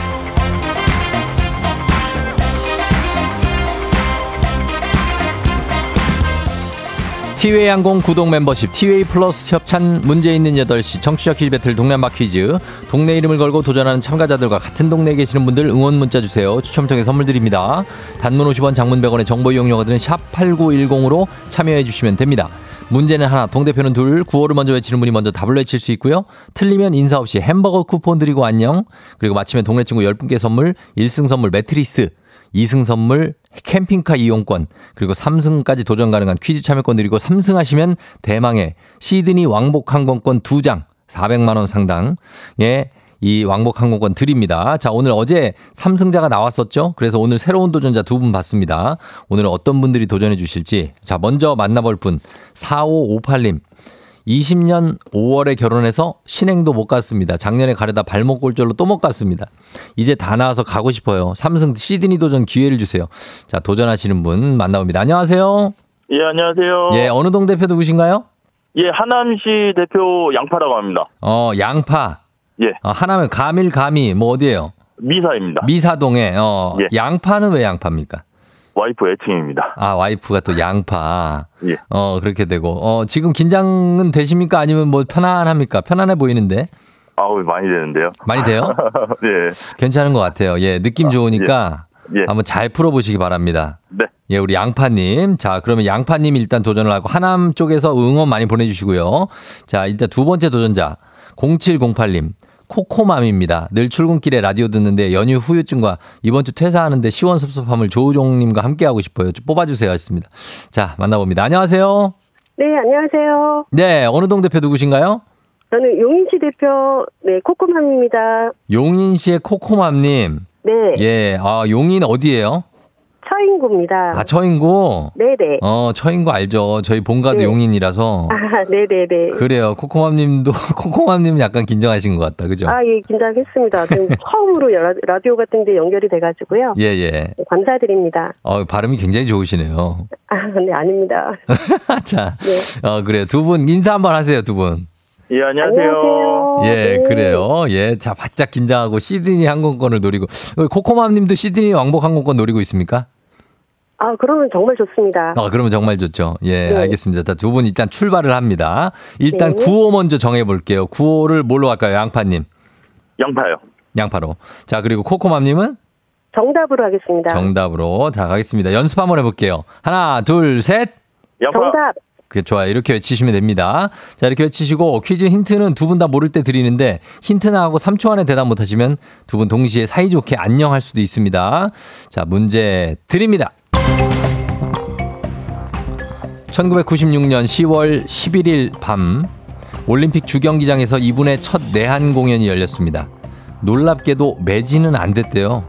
티웨이 항공 구독 멤버십, 티웨이 플러스 협찬, 문제 있는 여덟 시, 청취자 퀴즈 배틀 동네 한바 퀴즈, 동네 이름을 걸고 도전하는 참가자들과 같은 동네에 계시는 분들 응원 문자 주세요. 추첨 통해 선물 드립니다. 단문 오십 원, 장문 백 원의 정보 이용료가 드는 샵팔구일공으로 참여해 주시면 됩니다. 문제는 하나, 동대표는 둘, 구호를 먼저 외치는 분이 먼저 답을 외칠 수 있고요. 틀리면 인사 없이 햄버거 쿠폰 드리고 안녕. 그리고 마침에 동네 친구 열 분께 선물, 일 승 선물 매트리스, 이 승 선물 캠핑카 이용권, 그리고 삼 승까지 도전 가능한 퀴즈 참여권 드리고 삼 승 하시면 대망의 시드니 왕복 항공권 두 장, 사백만 원 상당. 예. 이 왕복 항공권 드립니다. 자, 오늘 어제 삼 승자가 나왔었죠. 그래서 오늘 새로운 도전자 두 분 봤습니다. 오늘은 어떤 분들이 도전해 주실지. 자, 먼저 만나볼 분. 사오오팔 님. 이십 년 오월에 결혼해서 신행도 못 갔습니다. 작년에 가려다 발목 골절로 또 못 갔습니다. 이제 다 나와서 가고 싶어요. 삼 승 시드니 도전 기회를 주세요. 자, 도전하시는 분 만나봅니다. 안녕하세요. 예, 안녕하세요. 예, 어느 동 대표 누구신가요? 예, 하남시 대표 양파라고 합니다. 어, 양파. 예. 어, 하나면 가밀가미 뭐 어디예요? 미사입니다. 미사동에 어, 예. 양파는 왜 양파입니까? 와이프 애칭입니다. 아, 와이프가 또 양파. 예. 어, 그렇게 되고. 어, 지금 긴장은 되십니까? 아니면 뭐 편안합니까? 편안해 보이는데. 아우, 많이 되는데요. 많이 돼요? 예. 괜찮은 것 같아요. 예, 느낌 좋으니까 아, 예. 예. 한번 잘 풀어보시기 바랍니다. 네. 예, 우리 양파님. 자, 그러면 양파님 일단 도전을 하고 하남 쪽에서 응원 많이 보내주시고요. 자, 일단 두 번째 도전자 공칠공팔 님. 코코맘입니다. 늘 출근길에 라디오 듣는데 연휴 후유증과 이번 주 퇴사하는데 시원섭섭함을 조우종님과 함께하고 싶어요. 좀 뽑아주세요 하셨습니다. 자, 만나봅니다. 안녕하세요. 네, 안녕하세요. 네, 어느 동 대표 누구신가요? 저는 용인시 대표, 네, 코코맘입니다. 용인시의 코코맘님. 네. 예, 아, 용인 어디예요? 처인구입니다. 아, 처인구? 네네. 어, 처인구 알죠. 저희 본가도 네. 용인이라서. 아, 네네네. 그래요. 코코맘님도, 코코맘님은 약간 긴장하신 것 같다. 그죠? 아, 예, 긴장했습니다. 처음으로 여, 라디오 같은 데 연결이 돼가지고요. 예, 예. 네, 감사드립니다. 어, 발음이 굉장히 좋으시네요. 아, 네, 아닙니다. 자, 네. 어, 그래요. 두 분, 인사 한번 하세요, 두 분. 예, 안녕하세요. 안녕하세요. 예, 네. 그래요. 예, 자, 바짝 긴장하고 시드니 항공권을 노리고. 코코맘님도 시드니 왕복 항공권 노리고 있습니까? 아, 그러면 정말 좋습니다. 아, 그러면 정말 좋죠. 예, 네. 알겠습니다. 자, 두 분 일단 출발을 합니다. 일단 네. 구호 먼저 정해볼게요. 구호를 뭘로 할까요? 양파님. 양파요. 양파로. 자, 그리고 코코맘님은? 정답으로 하겠습니다. 정답으로. 자, 가겠습니다. 연습 한번 해볼게요. 하나, 둘, 셋. 양파. 정답. 그게 좋아요. 이렇게 외치시면 됩니다. 자, 이렇게 외치시고 퀴즈 힌트는 두 분 다 모를 때 드리는데 힌트 나하고 삼 초 안에 대답 못하시면 두 분 동시에 사이좋게 안녕할 수도 있습니다. 자, 문제 드립니다. 천구백구십육 년 시월 십일일 밤 올림픽 주경기장에서 이분의 첫 내한 공연이 열렸습니다. 놀랍게도 매진은 안 됐대요.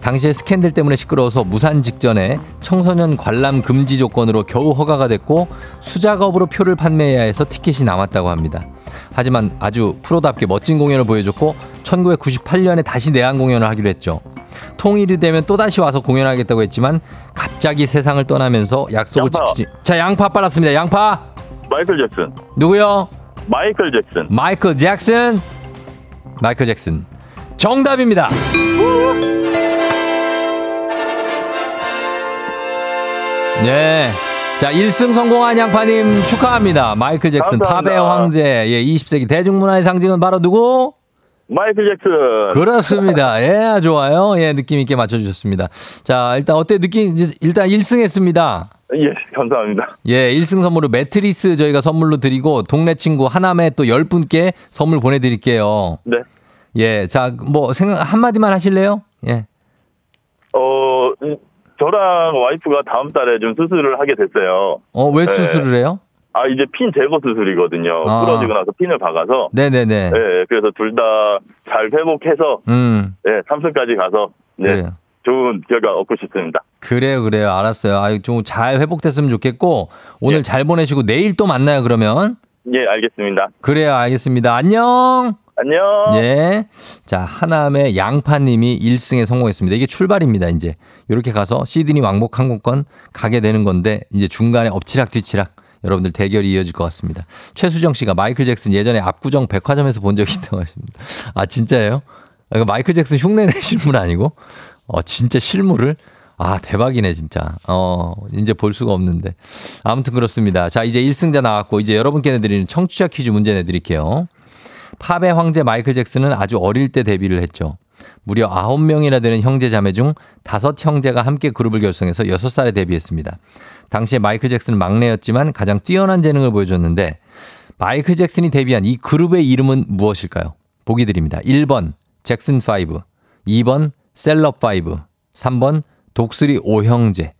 당시에 스캔들 때문에 시끄러워서 무산 직전에 청소년 관람 금지 조건으로 겨우 허가가 됐고 수작업으로 표를 판매해야 해서 티켓이 남았다고 합니다. 하지만 아주 프로답게 멋진 공연을 보여줬고 천구백구십팔 년에 다시 내한 공연을 하기로 했죠. 통일이 되면 또다시 와서 공연하겠다고 했지만 갑자기 세상을 떠나면서 약속을 양파. 지키지. 자, 양파 빨랐습니다. 양파. 마이클 잭슨. 누구요? 마이클 잭슨. 마이클 잭슨. 마이클 잭슨. 정답입니다. 네. 자, 일 승 성공한 양파님 축하합니다. 마이클 잭슨, 감사합니다. 팝의 황제. 예, 이십 세기 대중문화의 상징은 바로 누구? 마이클 잭슨. 그렇습니다. 예, 좋아요. 예, 느낌 있게 맞춰주셨습니다. 자, 일단 어때 느낌, 일단 일 승 했습니다. 예, 감사합니다. 예, 일 승 선물로 매트리스 저희가 선물로 드리고, 동네 친구 하남에 또 열 분께 선물 보내드릴게요. 네. 예, 자, 뭐, 생각, 한마디만 하실래요? 예. 어, 저랑 와이프가 다음 달에 좀 수술을 하게 됐어요. 어, 왜 네. 수술을 해요? 아, 이제 핀 제거 수술이거든요. 아. 부러지고 나서 핀을 박아서. 네네네. 네, 그래서 둘 다 잘 회복해서, 음. 네, 삼 승까지 가서, 네. 그래요. 좋은 결과 얻고 싶습니다. 그래요, 그래요. 알았어요. 아, 좀 잘 회복됐으면 좋겠고, 오늘 예. 잘 보내시고, 내일 또 만나요, 그러면. 예, 알겠습니다. 그래요, 알겠습니다. 안녕! 안녕! 예. 자, 하남의 양파님이 일 승에 성공했습니다. 이게 출발입니다, 이제. 이렇게 가서 시드니 왕복 항공권 가게 되는 건데, 이제 중간에 엎치락뒤치락. 여러분들 대결이 이어질 것 같습니다. 최수정 씨가 마이클 잭슨 예전에 압구정 백화점에서 본 적이 있다고 하십니다. 아, 진짜예요? 마이클 잭슨 흉내 내신 분 아니고? 어, 진짜 실물을? 아, 대박이네, 진짜. 어, 이제 볼 수가 없는데. 아무튼 그렇습니다. 자, 이제 일 승자 나왔고, 이제 여러분께 내드리는 청취자 퀴즈 문제 내드릴게요. 팝의 황제 마이클 잭슨은 아주 어릴 때 데뷔를 했죠. 무려 아홉 명이나 되는 형제 자매 중 다섯 형제가 함께 그룹을 결성해서 여섯 살에 데뷔했습니다. 당시에 마이클 잭슨은 막내였지만 가장 뛰어난 재능을 보여줬는데 마이클 잭슨이 데뷔한 이 그룹의 이름은 무엇일까요? 보기 드립니다. 일 번 잭슨 파이브, 이 번 셀럽 파이브, 삼 번 독수리 오형제.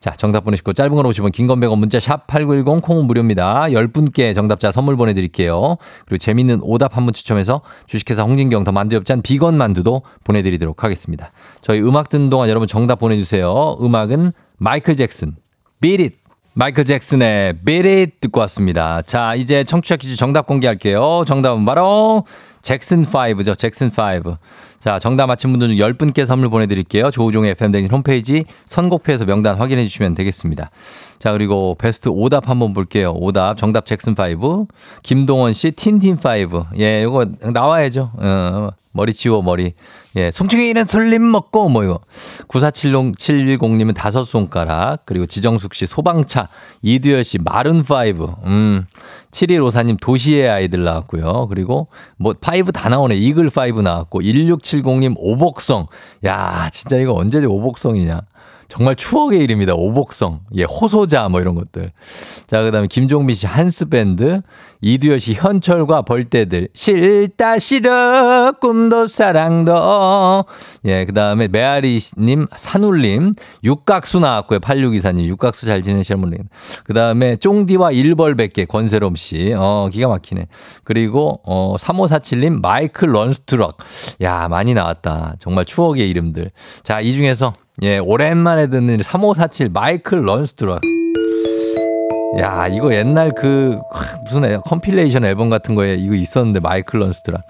자, 정답 보내시고 짧은 건 오십 원, 긴 건 백 원, 문자 샵 팔구일공, 콩은 무료입니다. 열 분께 정답자 선물 보내드릴게요. 그리고 재밌는 오답 한 분 추첨해서 주식회사 홍진경 더 만두엽찬 비건 만두도 보내드리도록 하겠습니다. 저희 음악 듣는 동안 여러분 정답 보내주세요. 음악은 마이클 잭슨, Beat It. 마이클 잭슨의 Beat It 듣고 왔습니다. 자, 이제 청취자 퀴즈 정답 공개할게요. 정답은 바로 잭슨 파이브죠. 잭슨 파이브. 자, 정답 맞힌 분들 중 열 분께 선물 보내드릴게요. 조우종의 에프엠 대행진 홈페이지 선곡표에서 명단 확인해 주시면 되겠습니다. 자, 그리고 베스트 오답 한번 볼게요. 오답 정답 잭슨 파이브. 김동원 씨 틴틴 파이브. 예, 이거 나와야죠. 어, 머리 지워 머리. 예, 송충이는 술림 먹고 뭐 이거. 구사칠공칠일공님은 다섯 손가락. 그리고 지정숙 씨 소방차. 이두열 씨 마룬 파이브. 음, 칠일오사님 도시의 아이들 나왔고요. 그리고 뭐 파이브 다 나오네. 이글 파이브 나왔고 일육칠공님 오복성. 야, 진짜 이거 언제지 오복성이냐. 정말 추억의 이름이다. 오복성. 예, 호소자 뭐 이런 것들. 자, 그다음에 김종민 씨 한스밴드, 이두열 씨 현철과 벌떼들. 싫다 싫어 꿈도 사랑도. 예, 그다음에 메아리 님 산울림, 육각수 나왔고요. 팔육이사님 육각수 잘 지내시는 분님. 그다음에 쫑디와 일벌백개 권세롬 씨. 어, 기가 막히네. 그리고 어 삼오사칠님 마이클 런스트럭. 야, 많이 나왔다. 정말 추억의 이름들. 자, 이 중에서 예, 오랜만에 듣는 삼오사칠 마이클 런스트럭. 야, 이거 옛날 그 무슨 컴필레이션 앨범 같은 거에 이거 있었는데 마이클 런스트럭.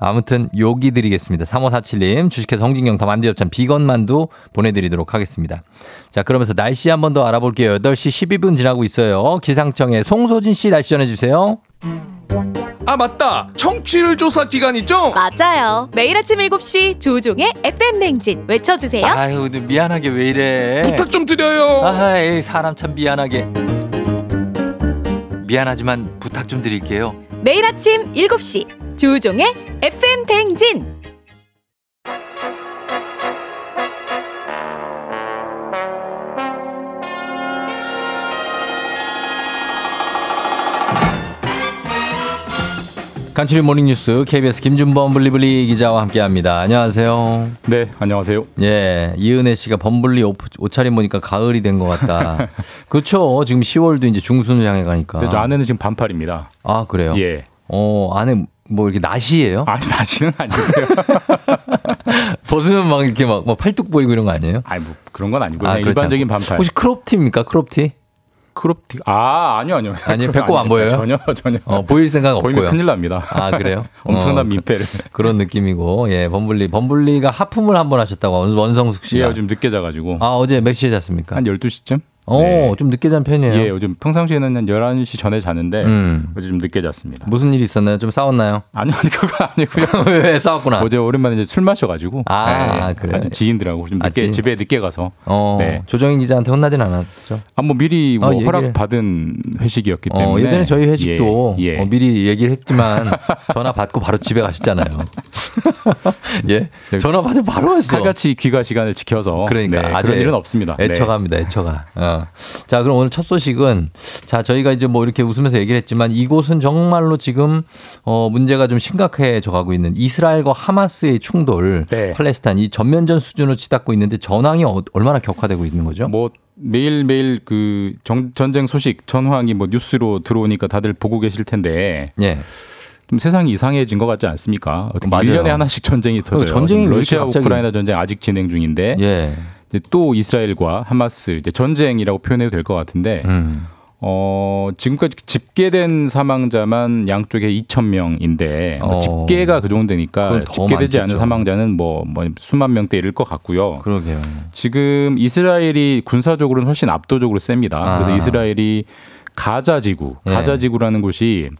아무튼 여기 드리겠습니다. 삼오사칠님 주식회사 홍진경 더 만두엽찬 비건 만두 보내드리도록 하겠습니다. 자, 그러면서 날씨 한 번 더 알아볼게요. 여덟 시 십이 분 지나고 있어요. 기상청에 송소진 씨 날씨 전해주세요. 아, 맞다. 청취율 조사 기간이죠? 맞아요. 매일 아침 일곱 시 조종의 에프엠 냉진 외쳐주세요. 아유, 미안하게 왜 이래. 부탁 좀 드려요. 아이, 사람 참 미안하게. 미안하지만 부탁 좀 드릴게요. 매일 아침 일곱 시 조종의 에프엠 냉진. 간추린 모닝뉴스 케이비에스 김준범 블리블리 기자와 함께합니다. 안녕하세요. 네, 안녕하세요. 예, 이은혜 씨가 범블리 옷, 옷차림 보니까 가을이 된 것 같다. 그렇죠. 지금 시월도 이제 중순을 향해 가니까. 네, 저 안에는 지금 반팔입니다. 아, 그래요? 예. 어, 안에 뭐 이렇게 나시예요? 아니, 나시는 아니고요. 벗으면 막 이렇게 막, 막 팔뚝 보이고 이런 거 아니에요? 아니, 뭐 그런 건 아니고요. 아, 일반적인 반팔. 혹시 크롭티입니까? 크롭티? 크롭티. 아, 아니요, 아니요. 아니, 배꼽 안 보여요? 전혀, 전혀. 어, 보일 생각 없고요. 보이면 큰일 납니다. 아, 그래요? 엄청난 어, 민폐를. 그런 느낌이고. 예, 범블리. 범블리가 하품을 한번 하셨다고. 원성숙 씨가. 예, 요즘 늦게 자가지고. 아, 어제 몇 시에 잤습니까? 한 열두 시쯤? 오, 네. 좀 늦게 잔 편이에요. 예, 요즘 평상시에는 한 열한 시 전에 자는데 음. 어제 좀 늦게 잤습니다. 무슨 일이 있었나요? 좀 싸웠나요? 아니요, 그건 아니고요. 왜 싸웠구나? 어제 오랜만에 이제 술 마셔가지고. 아, 네, 그래. 지인들하고 좀 늦게, 아, 집에 늦게 가서. 어, 네. 조정인 기자한테 혼나진 않았죠? 아, 뭐 미리 뭐 어, 허락 받은 회식이었기 때문에. 어, 예전에 저희 회식도 예, 예. 어, 미리 얘기를 했지만 전화 받고 바로 집에 가셨잖아요. 예, 전화 받고 바로 하시죠. 칼같이 귀가 시간을 지켜서. 그러니까 네, 아주 그런 일은 없습니다. 애처갑니다, 애처가. 어. 자, 그럼 오늘 첫 소식은, 자, 저희가 이제 뭐 이렇게 웃으면서 얘기를 했지만 이곳은 정말로 지금 어 문제가 좀 심각해져 가고 있는 이스라엘과 하마스의 충돌, 네. 팔레스타인 이 전면전 수준으로 치닫고 있는데 전황이 어, 얼마나 격화되고 있는 거죠? 뭐 매일 매일 그 정, 전쟁 소식 전황이 뭐 뉴스로 들어오니까 다들 보고 계실 텐데. 예. 좀 세상이 이상해진 것 같지 않습니까? 어떻게 일 년에 하나씩 전쟁이 터져요. 전쟁이 러시아 갑자기... 우크라이나 전쟁 아직 진행 중인데. 예. 또 이스라엘과 하마스 이제 전쟁이라고 표현해도 될 것 같은데 음. 어, 지금까지 집계된 사망자만 양쪽에 이천 명인데 어. 집계가 그 정도 되니까 집계되지 않은 사망자는 뭐, 뭐 수만 명대 이를 것 같고요. 그러게요. 지금 이스라엘이 군사적으로는 훨씬 압도적으로 셉니다. 아. 그래서 이스라엘이 가자지구, 가자지구라는 예. 곳이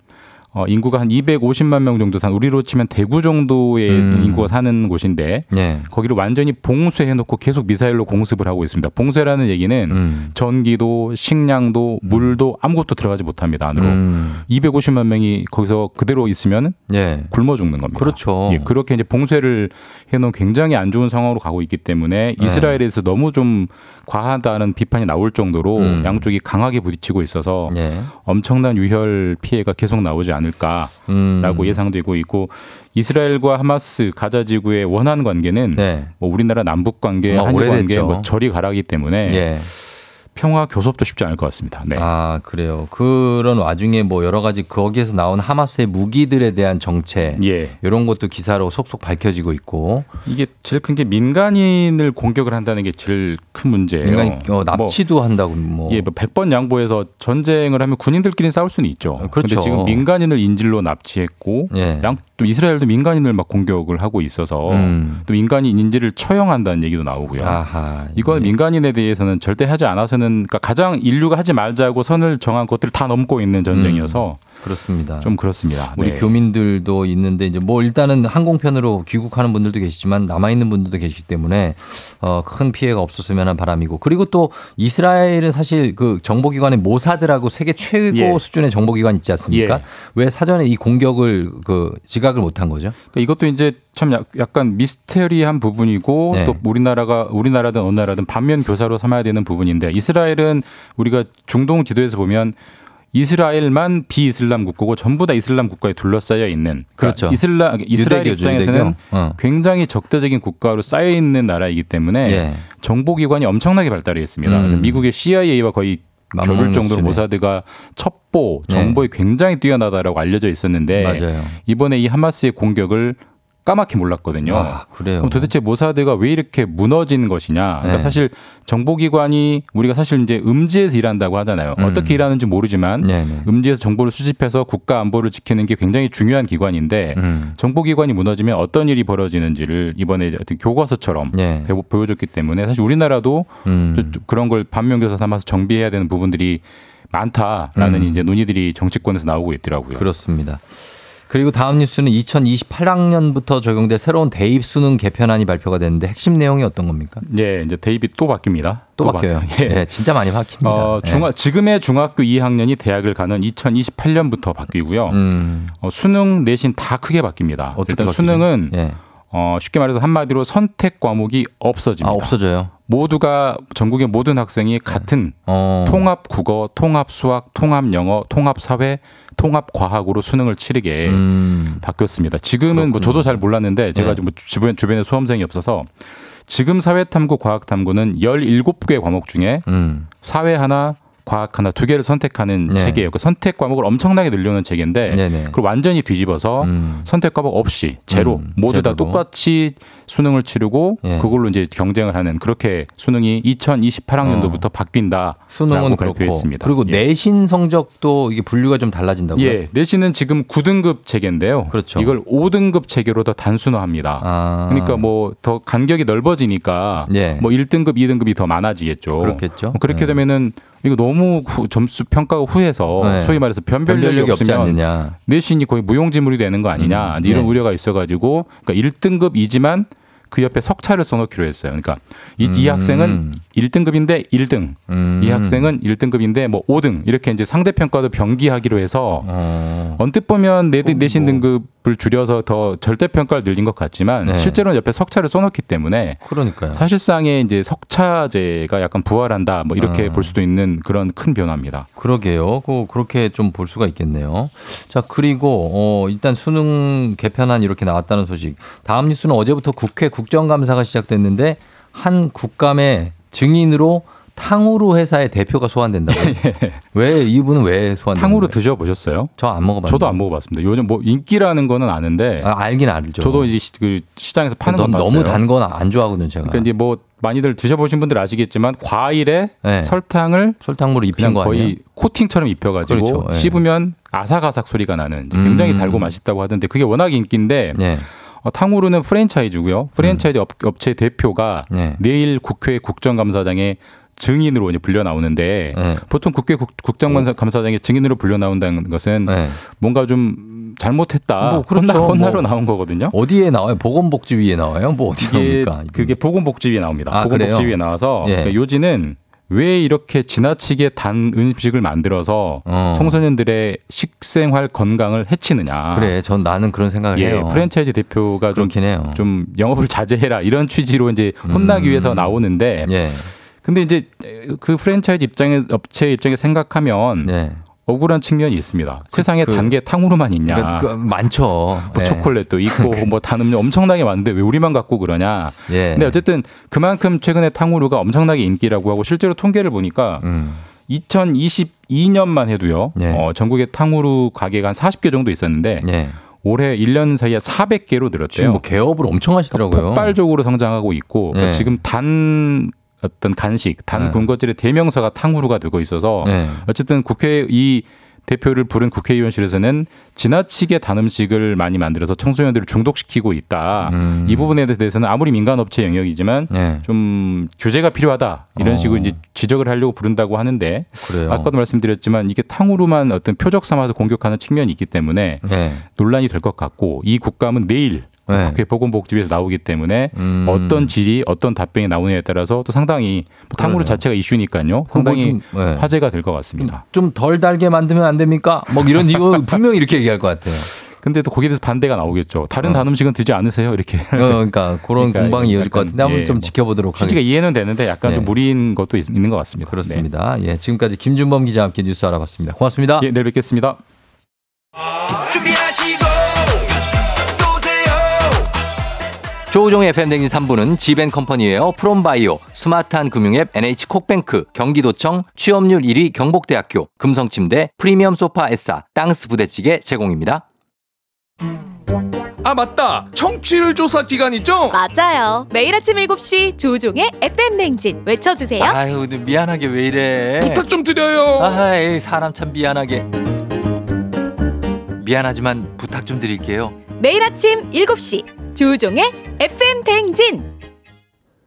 어, 인구가 한 이백오십만 명 정도 산, 우리로 치면 대구 정도의 음. 인구가 사는 곳인데 예. 거기를 완전히 봉쇄해놓고 계속 미사일로 공습을 하고 있습니다. 봉쇄라는 얘기는 음. 전기도 식량도 물도 아무것도 들어가지 못합니다. 안으로. 음. 이백오십만 명이 거기서 그대로 있으면 예. 굶어 죽는 겁니다. 그렇죠. 예, 그렇게 이제 봉쇄를 해놓은 굉장히 안 좋은 상황으로 가고 있기 때문에 예. 이스라엘에 대해서 너무 좀 과하다는 비판이 나올 정도로 음. 양쪽이 강하게 부딪히고 있어서 예. 엄청난 유혈 피해가 계속 나오지 않을까라고 음. 예상되고 있고, 이스라엘과 하마스 가자 지구의 원한 관계는 네. 뭐 우리나라 남북 관계, 어, 한일 관계 뭐 저리 가라기 때문에 예. 평화 교섭도 쉽지 않을 것 같습니다. 네. 아 그래요. 그런 와중에 뭐 여러 가지 거기에서 나온 하마스의 무기들에 대한 정체 예. 이런 것도 기사로 속속 밝혀지고 있고, 이게 제일 큰 게 민간인을 공격을 한다는 게 제일 큰 문제예요. 민간인 어, 납치도 뭐, 한다고 뭐. 예, 뭐 백 번 양보해서 전쟁을 하면 군인들끼리 싸울 수는 있죠. 그런데 그렇죠. 지금 민간인을 인질로 납치했고 예. 양, 또 이스라엘도 민간인을 막 공격을 하고 있어서 음. 또 민간인 인질을 처형한다는 얘기도 나오고요. 아하, 이건 예. 민간인에 대해서는 절대 하지 않아서는, 그러니까 가장 인류가 하지 말자고 선을 정한 것들을 다 넘고 있는 전쟁이어서 음, 그렇습니다. 좀 그렇습니다. 우리 네. 교민들도 있는데 이제 뭐 일단은 항공편으로 귀국하는 분들도 계시지만 남아 있는 분들도 계시기 때문에 어, 큰 피해가 없었으면 하는 바람이고, 그리고 또 이스라엘은 사실 그 정보기관의 모사드라고 세계 최고 예. 수준의 정보기관 있지 않습니까? 예. 왜 사전에 이 공격을 그 지각을 못한 거죠? 그러니까 이것도 이제 참 약간 미스테리한 부분이고 네. 또 우리나라가 우리나라든 어느 나라든 반면 교사로 삼아야 되는 부분인데, 이스라엘은 우리가 중동 지도에서 보면 이스라엘만 비이슬람 국가고 전부 다 이슬람 국가에 둘러싸여 있는, 그렇죠. 그러니까 이슬람 이스라엘 유대교죠, 입장에서는 어. 굉장히 적대적인 국가로 쌓여 있는 나라이기 때문에 예. 정보기관이 엄청나게 발달해 있습니다. 음. 그래서 미국의 씨아이에이와 거의 겨룰 정도로 모사드가 첩보 정보에 네. 굉장히 뛰어나다라고 알려져 있었는데 맞아요. 이번에 이 하마스의 공격을 까맣게 몰랐거든요. 아, 그래요. 그럼 도대체 모사드가 왜 이렇게 무너진 것이냐? 그러니까 네. 사실 정보기관이 우리가 사실 이제 음지에서 일한다고 하잖아요. 음. 어떻게 일하는지 모르지만 네, 네. 음지에서 정보를 수집해서 국가 안보를 지키는 게 굉장히 중요한 기관인데 음. 정보기관이 무너지면 어떤 일이 벌어지는지를 이번에 교과서처럼 네. 보여줬기 때문에 사실 우리나라도 음. 그런 걸 반면교사 삼아서 정비해야 되는 부분들이 많다라는 음. 이제 논의들이 정치권에서 나오고 있더라고요. 그렇습니다. 그리고 다음 뉴스는 이천이십팔 학년부터 적용될 새로운 대입 수능 개편안이 발표가 됐는데 핵심 내용이 어떤 겁니까? 예, 이제 대입이 또 바뀝니다. 또, 또 바뀌어요. 예. 예, 진짜 많이 바뀝니다. 어, 중학, 예. 지금의 중학교 이 학년이 대학을 가는 이천이십팔 년부터 바뀌고요. 음. 어, 수능 내신 다 크게 바뀝니다. 일단 바뀌죠? 수능은 예. 어, 쉽게 말해서 한마디로 선택 과목이 없어집니다. 아, 없어져요? 모두가 전국의 모든 학생이 같은 어. 통합 국어, 통합 수학, 통합 영어, 통합 사회, 통합 과학으로 수능을 치르게 음. 바뀌었습니다. 지금은 뭐 저도 잘 몰랐는데 제가 네. 뭐 주변, 주변에 수험생이 없어서 지금 사회탐구, 과학탐구는 열일곱 개 과목 중에 음. 사회 하나, 과학 하나 두 개를 선택하는 네. 체계예요. 그 선택 과목을 엄청나게 늘려놓은 체계인데 네네. 그걸 완전히 뒤집어서 음. 선택 과목 없이 제로 음, 모두 제대로. 다 똑같이 수능을 치르고 예. 그걸로 이제 경쟁을 하는, 그렇게 수능이 이천이십팔 학년도부터 어. 바뀐다. 수능은 발표했습니다. 그리고 예. 내신 성적도 이게 분류가 좀 달라진다고요? 예, 내신은 지금 구 등급 체계인데요. 그렇죠. 이걸 오 등급 체계로 더 단순화합니다. 아. 그러니까 뭐 더 간격이 넓어지니까 예. 뭐 일 등급, 이 등급이 더 많아지겠죠. 그렇겠죠. 그렇게 되면은 이거 너무 후, 점수 평가가 후해서 네. 소위 말해서 변별력이, 변별력이 없으면 없지 않느냐. 내신이 거의 무용지물이 되는 거 아니냐 음. 이런 네. 우려가 있어가지고, 그러니까 일 등급이지만 그 옆에 석차를 써놓기로 했어요. 그러니까 이, 음. 이 학생은 일 등급인데 일 등, 음. 이 학생은 일 등급인데 뭐 오 등, 이렇게 이제 상대평가도 병기하기로 해서 음. 언뜻 보면 내, 내신 뭐. 등급을 줄여서 더 절대평가를 늘린 것 같지만 네. 실제로는 옆에 석차를 써놓기 때문에 그러니까요. 사실상의 이제 석차제가 약간 부활한다 뭐 이렇게 음. 볼 수도 있는 그런 큰 변화입니다. 그러게요. 그렇게 좀 볼 수가 있겠네요. 자, 그리고 어, 일단 수능 개편안 이렇게 나왔다는 소식. 다음 뉴스는 어제부터 국회 국정감사가 시작됐는데 한 국감의 증인으로 탕후루 회사의 대표가 소환된다고요? 예. 왜 이분은 왜 소환된다고요? 탕후루 거예요? 드셔보셨어요? 저 안 먹어봤어요. 저도 안 먹어봤습니다. 요즘 뭐 인기라는 거는 아는데 아, 알긴 알죠. 저도 이제 그 시장에서 파는 건 봤어요. 너무 단 건 안 좋아하거든요, 제가. 그러니까 이제 뭐 많이들 드셔보신 분들 아시겠지만 과일에 네. 설탕을 설탕물을 입힌 거 거의 아니에요? 코팅처럼 입혀가지고 그렇죠. 네. 씹으면 아삭아삭 소리가 나는 굉장히 음. 달고 맛있다고 하던데 그게 워낙 인기인데. 네. 어, 탕후루는 프랜차이즈고요. 프랜차이즈 음. 업, 업체 대표가 네. 내일 국회 국정감사장에 증인으로 이제 불려 나오는데 네. 보통 국회 국정감사장이 증인으로 불려 나온다는 것은 네. 뭔가 좀 잘못했다. 뭐 그렇죠. 혼나로 뭐 나온 거거든요. 어디에 나와요? 보건복지위에 나와요? 뭐 어디 나옵니까? 그게 보건복지위에 나옵니다. 아, 보건복지위에 나와서 예. 그러니까 요지는 왜 이렇게 지나치게 단 음식을 만들어서 어. 청소년들의 식생활 건강을 해치느냐. 그래, 전 나는 그런 생각을 예, 해요. 프랜차이즈 대표가 좀, 좀 영업을 자제해라 이런 취지로 이제 혼나기 음. 위해서 나오는데, 예. 근데 이제 그 프랜차이즈 입장에 업체 입장에 생각하면. 예. 억울한 측면이 있습니다. 그, 세상에 그, 단계 탕후루만 있냐. 그, 그, 많죠. 뭐 네. 초콜릿도 있고 뭐 단 음료 엄청나게 많은데 왜 우리만 갖고 그러냐. 예. 근데 어쨌든 그만큼 최근에 탕후루가 엄청나게 인기라고 하고 실제로 통계를 보니까 음. 이천이십이 년만 해도요. 예. 어, 전국에 탕후루 가게가 한 사십 개 정도 있었는데 예. 올해 일 년 사이에 사백 개로 늘었대요. 지금 뭐 개업을 엄청 하시더라고요. 폭발적으로 성장하고 있고 예. 그러니까 지금 단... 어떤 간식, 단 네. 군것질의 대명사가 탕후루가 되고 있어서 네. 어쨌든 국회 이 대표를 부른 국회의원실에서는 지나치게 단 음식을 많이 만들어서 청소년들을 중독시키고 있다. 음. 이 부분에 대해서는 아무리 민간업체 영역이지만 네. 좀 규제가 필요하다. 이런 어. 식으로 이제 지적을 하려고 부른다고 하는데 그래요. 아까도 말씀드렸지만 이게 탕후루만 어떤 표적 삼아서 공격하는 측면이 있기 때문에 네. 논란이 될 것 같고 이 국감은 내일 네. 국회 보건복지위에서 나오기 때문에 음. 어떤 질의, 어떤 답변이 나오느냐에 따라서 또 상당히 탕후루 자체가 이슈니까요. 상당히 뭐 좀, 네. 화제가 될 것 같습니다. 좀 덜 달게 만들면 안 됩니까? 뭐 이런 이거 분명히 이렇게 얘기할 것 같아요. 근데 또 거기에 대해서 반대가 나오겠죠. 다른 어. 단 음식은 드지 않으세요? 이렇게. 어, 그러니까 그런 그러니까 공방이 이어질 것 같은데 한번 예, 좀 뭐, 지켜보도록 하겠습니다. 솔직히 이해는 되는데 약간 네. 좀 무리인 것도 있, 있는 것 같습니다. 그렇습니다. 네. 예, 지금까지 김준범 기자와 함께 뉴스 알아봤습니다. 고맙습니다. 예, 내일 뵙겠습니다. 조우종의 에프엠 대행진 삼 부는 지벤컴퍼니웨어, 프롬바이오, 스마트한 금융앱, 엔에이치콕뱅크, 경기도청, 취업률 일 위 경북대학교, 금성침대, 프리미엄 소파 에싸, 땅스 부대찌개 제공입니다. 아 맞다! 청취율 조사 기간이죠? 맞아요. 매일 아침 일곱 시 조우종의 에프엠 대행진 외쳐주세요. 아유 미안하게 왜 이래. 부탁 좀 드려요. 아이 사람 참 미안하게. 미안하지만 부탁 좀 드릴게요. 매일 아침 일곱 시 조우종의 에프엠 대행진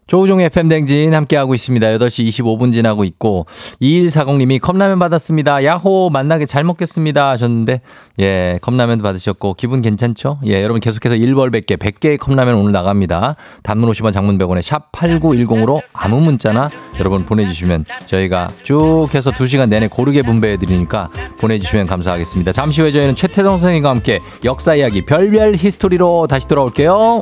조우종의 에프엠 대행진 함께하고 있습니다. 여덟 시 이십오 분 지나고 있고 이일사공 님이 컵라면 받았습니다. 야호 만나게 잘 먹겠습니다 하셨는데 예 컵라면도 받으셨고 기분 괜찮죠? 예 여러분 계속해서 일벌 백 개 백 개의 컵라면 오늘 나갑니다. 단문 오십 원 장문 백 원에 샵 팔구일공으로 아무 문자나 여러분 보내주시면 저희가 쭉 해서 두 시간 내내 고르게 분배해드리니까 보내주시면 감사하겠습니다. 잠시 후에 저희는 최태성 선생님과 함께 역사 이야기 별별 히스토리로 다시 돌아올게요.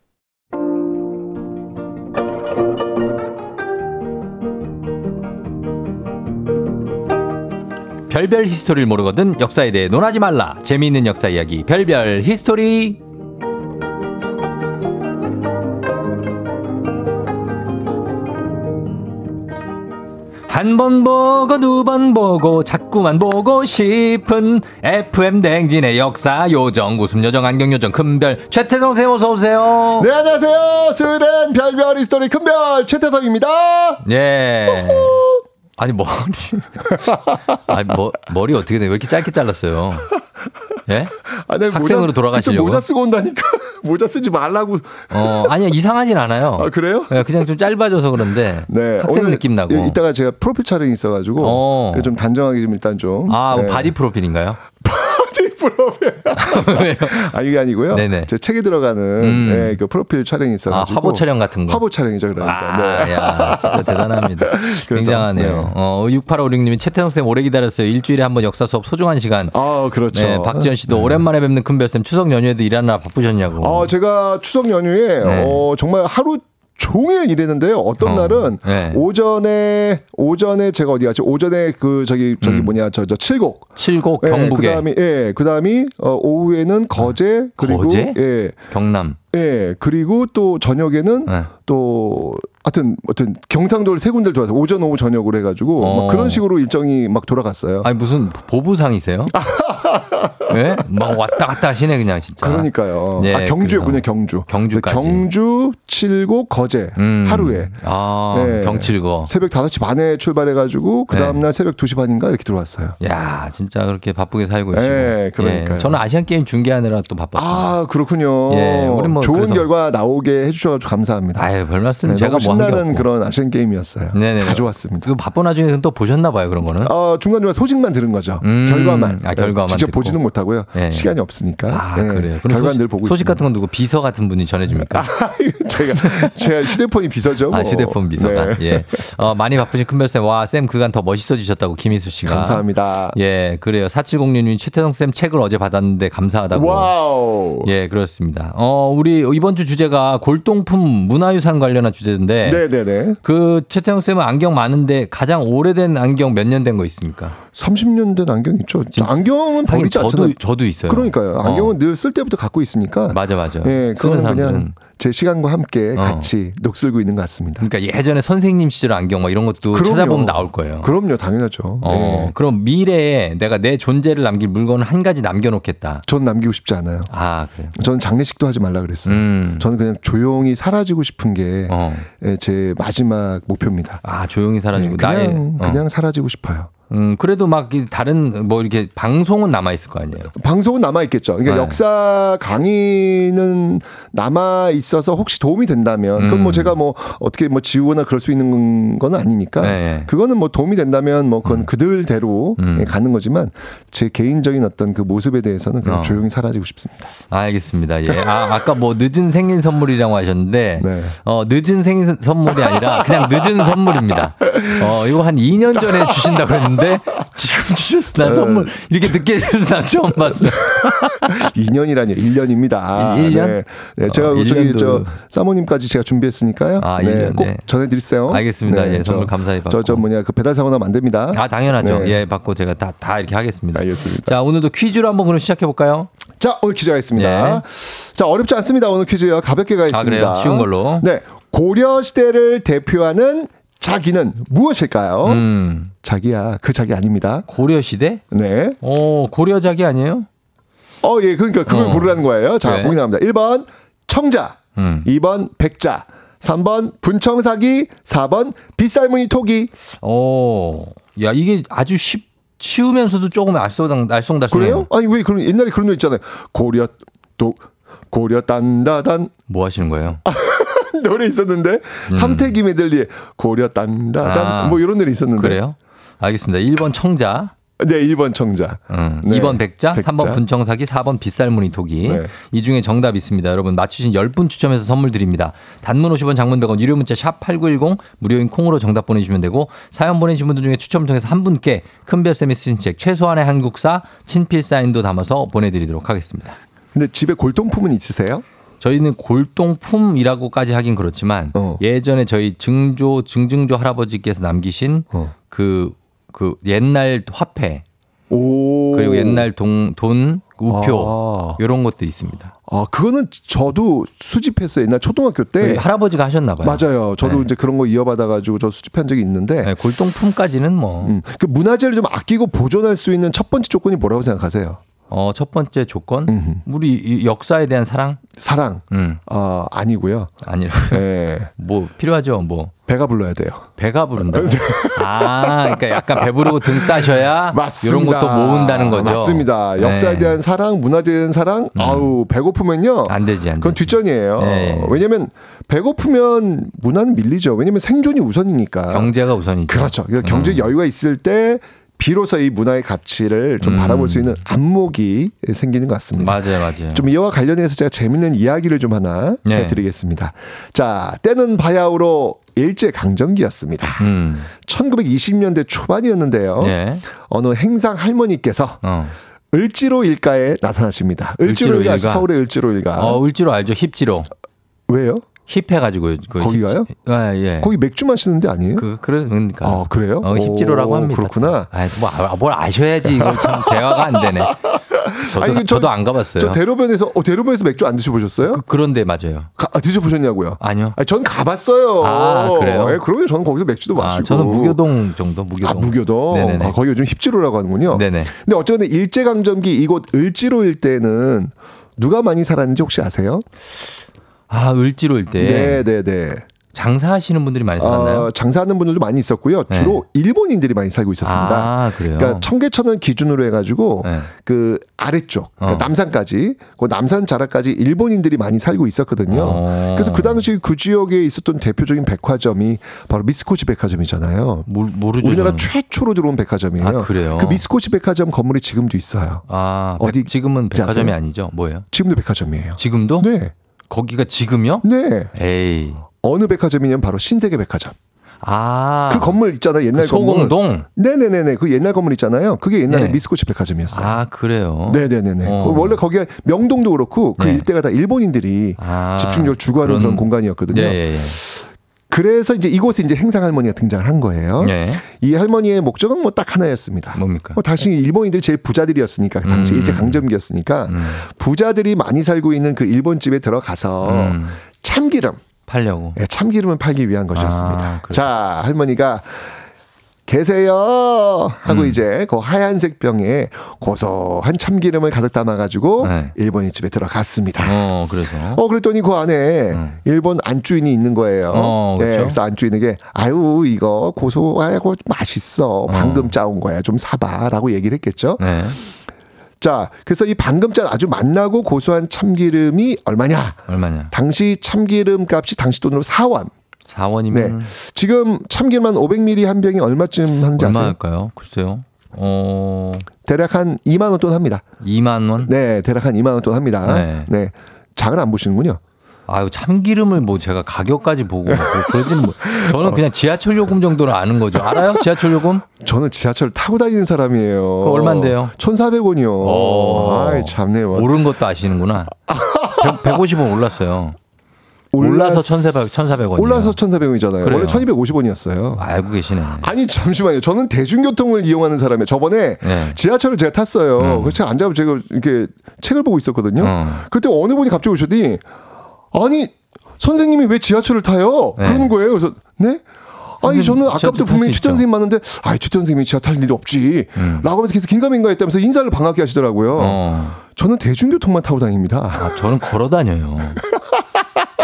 별별 히스토리를 모르거든 역사에 대해 논하지 말라. 재미있는 역사 이야기 별별 히스토리. 한 번 보고 두 번 보고 자꾸만 보고 싶은 에프엠 대행진의 역사 요정 웃음 요정 안경 요정 큰별 최태성 쌤 어서 오세요. 네 안녕하세요. 수요일엔 별별 히스토리 큰별 최태성입니다. 예. 호호. 아니 머리 아니 머, 머리 어떻게 돼? 왜 이렇게 짧게 잘랐어요? 예? 아니, 학생으로 모자, 돌아가시려고 모자 쓰고 온다니까 모자 쓰지 말라고. 어 아니야 이상하진 않아요. 아 그래요? 그냥 좀 짧아져서 그런데 네, 학생 느낌 나고. 이따가 제가 프로필 촬영이 있어가지고 어. 좀 단정하게 좀 일단 좀. 아 네. 바디 프로필인가요? 바디 프로필. 아 이게 아니고요. 네네. 제 책에 들어가는 음. 네, 그 프로필 촬영이 있어가지고. 아, 화보 촬영 같은 거. 화보 촬영이죠 그러니까. 아, 네. 야, 진짜 대단합니다. 그래서, 굉장해요. 네. 어 육팔오육 님이 최태성 쌤 오래 기다렸어요. 일주일에 한 번 역사 수업 소중한 시간. 아 그렇죠. 네, 박지현 씨도 네. 오랜만에 뵙는 큰별 쌤 추석 연휴에도 일하느라 바쁘셨냐고. 아 제가 추석 연휴에 네. 어, 정말 하루. 종일 일했는데요. 어떤 어, 날은 네. 오전에 오전에 제가 어디 갔지? 오전에 그 저기 저기 음. 뭐냐 저저 칠곡 칠곡 예, 경북에 그다음에 예 그다음에 어, 오후에는 거제 그리고 거제? 예 경남 예 그리고 또 저녁에는 네. 또 하여튼, 어쨌든 경상도를 세 군데를 돌아서 오전, 오후, 저녁으로 해가지고 어. 막 그런 식으로 일정이 막 돌아갔어요. 아니 무슨 보부상이세요? 네? 막 왔다 갔다 하시네 그냥 진짜. 그러니까요. 네, 아 경주였군요. 경주. 경주까지. 경주, 칠곡, 거제 음. 하루에. 아 네. 경칠고. 새벽 다섯 시 반에 출발해가지고 그 다음날 네. 새벽 두 시 반인가 이렇게 들어왔어요. 야 진짜 그렇게 바쁘게 살고 계시고. 네, 그러니까요. 예. 저는 아시안 게임 중계하느라 또 바빴어요. 아 그렇군요. 예, 우리 뭐 좋은 그래서. 결과 나오게 해주셔가지고 감사합니다. 아유 별 말씀. 네, 제가 뭐 신나는 그런 아시안 게임이었어요. 네네. 다 좋았습니다. 그 바쁜 와중에는 또 보셨나 봐요 그런 거는. 어 중간중간 소식만 들은 거죠. 음. 결과만. 아 결과만. 네, 직접 듣고. 보지는 못하고요. 네. 시간이 없으니까. 아 네. 그래요. 결과는 늘 보고. 소식 있습니다. 같은 건 누구 비서 같은 분이 전해줍니까? 아, 제가 제가 휴대폰이 비서죠. 뭐. 아 휴대폰 비서다. 네. 예. 어, 많이 바쁘신 큰별쌤 와 쌤 그간 더 멋있어지셨다고 김희수 씨가. 감사합니다. 예 그래요. 사칠공육 님 최태성 쌤 책을 어제 받았는데 감사하다고. 와우. 예 그렇습니다. 어 우리 이번 주 주제가 골동품 문화유산 관련한 주제인데. 네네네. 그 최태형 쌤은 안경 많은데 가장 오래된 안경 몇 년 된 거 있습니까? 삼십 년 된 안경 있죠. 안경은 버리지 않잖아요. 저도 있어요. 그러니까요. 안경은 어. 늘 쓸 때부터 갖고 있으니까. 맞아 맞아. 예, 그거는 그냥 제 시간과 함께 같이 어. 녹슬고 있는 것 같습니다. 그러니까 예전에 선생님 시절 안경 뭐 이런 것도 그럼요. 찾아보면 나올 거예요. 그럼요, 당연하죠. 어, 네. 그럼 미래에 내가 내 존재를 남길 물건을 한 가지 남겨놓겠다. 전 남기고 싶지 않아요. 아, 그래요. 저는 장례식도 하지 말라 그랬어요. 음. 저는 그냥 조용히 사라지고 싶은 게 제 어. 마지막 목표입니다. 아, 조용히 사라지고 네, 그냥 나의, 어. 그냥 사라지고 싶어요. 음, 그래도 막 다른 뭐 이렇게 방송은 남아있을 거 아니에요? 방송은 남아있겠죠. 그러니까 네. 역사 강의는 남아있어서 혹시 도움이 된다면, 그건 음. 뭐 제가 뭐 어떻게 뭐 지우거나 그럴 수 있는 건 아니니까, 네. 그거는 뭐 도움이 된다면 뭐 그건 음. 그들대로 음. 가는 거지만, 제 개인적인 어떤 그 모습에 대해서는 그냥 어. 조용히 사라지고 싶습니다. 알겠습니다. 예. 아, 아까 뭐 늦은 생일 선물이라고 하셨는데, 네. 어, 늦은 생일 선물이 아니라 그냥 늦은 선물입니다. 어, 이거 한 이 년 전에 주신다고 그랬는데, 네, 지금 주셨어. 나 선물 이렇게 늦게 주셔서 나 처음 봤어. 이 년이라니요. 일 년입니다. 일 년? 네. 네, 제가 어, 저기 저 사모님까지 제가 준비했으니까요. 아, 네, 일 년, 꼭 네. 전해드릴게요. 알겠습니다. 네, 예, 선물 감사히 받고. 저, 저 뭐냐 그 배달 사고 나면 안 됩니다. 아 당연하죠. 네. 예, 받고 제가 다, 다 이렇게 하겠습니다. 알겠습니다. 자 오늘도 퀴즈로 한번 그럼 시작해 볼까요? 자 오늘 퀴즈가 있습니다. 예. 자 어렵지 않습니다. 오늘 퀴즈요. 가볍게 가 있습니다. 아, 그래요? 쉬운 걸로. 네, 고려 시대를 대표하는 자기는 무엇일까요? 음. 자기야, 그 자기 아닙니다. 고려시대? 네. 오, 고려자기 아니에요? 어, 예, 그러니까 그걸 어. 고르라는 거예요. 자, 네. 보기 나옵니다. 일 번, 청자. 음. 이 번, 백자. 삼 번, 분청사기. 사 번, 빗살무늬 토기. 오, 야, 이게 아주 쉽, 쉬우면서도 조금 알쏭달쏭. 그래요? 아니, 왜 그런, 옛날에 그런 거 있잖아요. 고려, 도, 고려, 단다단. 뭐 하시는 거예요? 노래 있었는데 음. 삼태기 메들리에 고려 딴다단 아, 뭐 이런 노래 있었는데. 그래요? 알겠습니다. 일 번 청자. 네, 일 번 청자. 음. 네. 이 번 백자, 백자, 삼 번 분청사기, 사 번 빗살무늬 토기. 네. 이 중에 정답 있습니다. 여러분 맞추신 십 분 추첨해서 선물 드립니다. 단문 오십 원, 장문 백 원, 유료 문자 샵 팔구일공, 무료인 콩으로 정답 보내주시면 되고, 사연 보내주신 분들 중에 추첨을 통해서 한 분께 큰별쌤이 쓰신 책 최소한의 한국사 친필 사인도 담아서 보내드리도록 하겠습니다. 근데 집에 골동품은 있으세요? 저희는 골동품이라고까지 하긴 그렇지만 어. 예전에 저희 증조 증증조 할아버지께서 남기신 그그 어. 그 옛날 화폐 오. 그리고 옛날 동, 돈 우표 아. 이런 것도 있습니다. 아 그거는 저도 수집했어요. 옛날 초등학교 때 할아버지가 하셨나 봐요. 맞아요. 저도 네. 이제 그런 거 이어받아가지고 저 수집한 적이 있는데 네, 골동품까지는 뭐 음. 그 문화재를 좀 아끼고 보존할 수 있는 첫 번째 조건이 뭐라고 생각하세요? 어, 첫 번째 조건 음흠. 우리 역사에 대한 사랑 사랑 음. 어, 아니고요. 아니라 네. 뭐 필요하죠. 뭐 배가 불러야 돼요. 배가 부른다. 아, 그러니까 약간 배부르고 등 따셔야 맞습니다. 이런 것도 모은다는 거죠. 맞습니다. 역사에 네. 대한 사랑, 문화에 대한 사랑. 음. 아우 배고프면요. 안 되지, 안 되지. 그건 뒷전이에요. 네. 왜냐하면 배고프면 문화는 밀리죠. 왜냐하면 생존이 우선이니까. 경제가 우선이죠. 그렇죠. 그러니까 경제 음. 여유가 있을 때. 비로소 이 문화의 가치를 좀 음. 바라볼 수 있는 안목이 생기는 것 같습니다. 맞아요, 맞아요. 좀 이와 관련해서 제가 재밌는 이야기를 좀 하나 네. 해드리겠습니다. 자, 때는 바야흐로 일제강점기였습니다. 음. 천구백이십 년대 초반이었는데요. 네. 어느 행상 할머니께서 어. 을지로 일가에 나타나십니다. 을지로, 을지로 일가, 일가, 서울의 을지로 일가. 어, 을지로 알죠, 힙지로. 왜요? 힙해가지고. 그 거기가요? 힙... 아, 예. 거기 맥주 마시는 데 아니에요? 그, 그러니까. 아, 그래요? 어, 힙지로라고 합니다. 그렇구나. 아, 뭐, 뭘 아셔야지. 이거 참 대화가 안 되네. 저도, 아니, 저, 저도 안 가봤어요. 저 대로변에서, 어, 대로변에서 맥주 안 드셔보셨어요? 그, 그런데 맞아요. 가, 아, 드셔보셨냐고요? 아니요. 아니, 전 가봤어요. 아, 그래요? 네, 그러면 저는 거기서 맥주도 아, 마시고. 저는 무교동 정도, 무교동. 아, 무교동. 네네네. 아, 거기 요즘 힙지로라고 하는군요. 네네. 근데 어쨌든 일제강점기 이곳 을지로일 때는 누가 많이 살았는지 혹시 아세요? 아, 을지로일 때. 네네네. 장사하시는 분들이 많이 살았나요? 어, 장사하는 분들도 많이 있었고요. 주로 네. 일본인들이 많이 살고 있었습니다. 아, 그래요? 그러니까 청계천은 기준으로 해가지고 네. 그 아래쪽, 그러니까 어. 남산까지, 그 남산 자락까지 일본인들이 많이 살고 있었거든요. 어. 그래서 그 당시 그 지역에 있었던 대표적인 백화점이 바로 미스코시 백화점이잖아요. 모르, 모르죠. 우리나라 저는. 최초로 들어온 백화점이에요. 아, 그래요? 그 미스코시 백화점 건물이 지금도 있어요. 아, 백, 어디 지금은 백화점이 아세요? 아니죠? 뭐예요? 지금도 백화점이에요. 지금도? 네. 거기가 지금요? 네. 에이. 어느 백화점이냐면 바로 신세계 백화점. 아. 그 건물 있잖아요. 옛날 그 건물. 소공동? 네네네네. 그 옛날 건물 있잖아요. 그게 옛날에 네. 미스코시 백화점이었어요. 아, 그래요? 네네네네. 어. 원래 거기가 명동도 그렇고 그 네. 일대가 다 일본인들이 아. 집중적으로 주거하는 그런, 그런 공간이었거든요. 예, 예, 예. 그래서 이제 이곳에 이제 행상 할머니가 등장을 한 거예요. 예. 이 할머니의 목적은 뭐 딱 하나였습니다. 뭡니까? 뭐 당시 일본인들이 제일 부자들이었으니까, 당시 음. 일제강점기였으니까 음. 부자들이 많이 살고 있는 그 일본집에 들어가서 음. 참기름. 팔려고. 네, 참기름을 팔기 위한 것이었습니다. 아, 자, 할머니가 계세요 하고 음. 이제 그 하얀색 병에 고소한 참기름을 가득 담아가지고 네. 일본인 집에 들어갔습니다. 어, 그래서. 어, 그랬더니 그 안에 음. 일본 안주인이 있는 거예요. 어, 그렇죠? 네, 그래서 안주인에게 아유 이거 고소하고 맛있어. 방금 어. 짜온 거야. 좀 사봐라고 얘기를 했겠죠. 네. 자, 그래서 이 방금 짠 아주 맛나고 고소한 참기름이 얼마냐? 얼마냐? 당시 참기름 값이 당시 돈으로 사 원. 사 원이면 네. 지금 참기름 한 오백 밀리리터 한 병이 얼마쯤 하는지 아세요? 얼마일까요? 글쎄요. 어. 대략 한 이만 원 돈 합니다. 이만 원? 네, 대략 한 이만 원 돈 합니다. 네. 네. 장을 안 보시는군요. 아유, 참기름을 뭐 제가 가격까지 보고 뭐 그러진 뭐 저는 그냥 지하철 요금 정도로 아는 거죠. 알아요? 지하철 요금? 저는 지하철 타고 다니는 사람이에요. 그거 얼만데요? 천사백 원이요. 아이, 참네. 오른 것도 아시는구나. 백오십 원 올랐어요. 올라서 천사백 원. 올라서 천사백 원이잖아요. 원래 천이백오십 원이었어요. 아, 알고 계시네. 아니, 잠시만요. 저는 대중교통을 이용하는 사람이에요. 저번에 네. 지하철을 제가 탔어요. 음. 그래서 제가 앉아서 제가 이렇게 책을 보고 있었거든요. 음. 그때 어느 분이 갑자기 오셨더니 아니, 선생님이 왜 지하철을 타요? 네. 그런 거예요. 그래서, 네? 아니, 저는 아까부터 분명히 최 선생님 많은데, 아이, 최 선생님이 지하 탈 일이 없지. 음. 라고 하면서 계속 긴가민가 했다면서 인사를 반갑게 하시더라고요. 어. 저는 대중교통만 타고 다닙니다. 아, 저는 걸어 다녀요.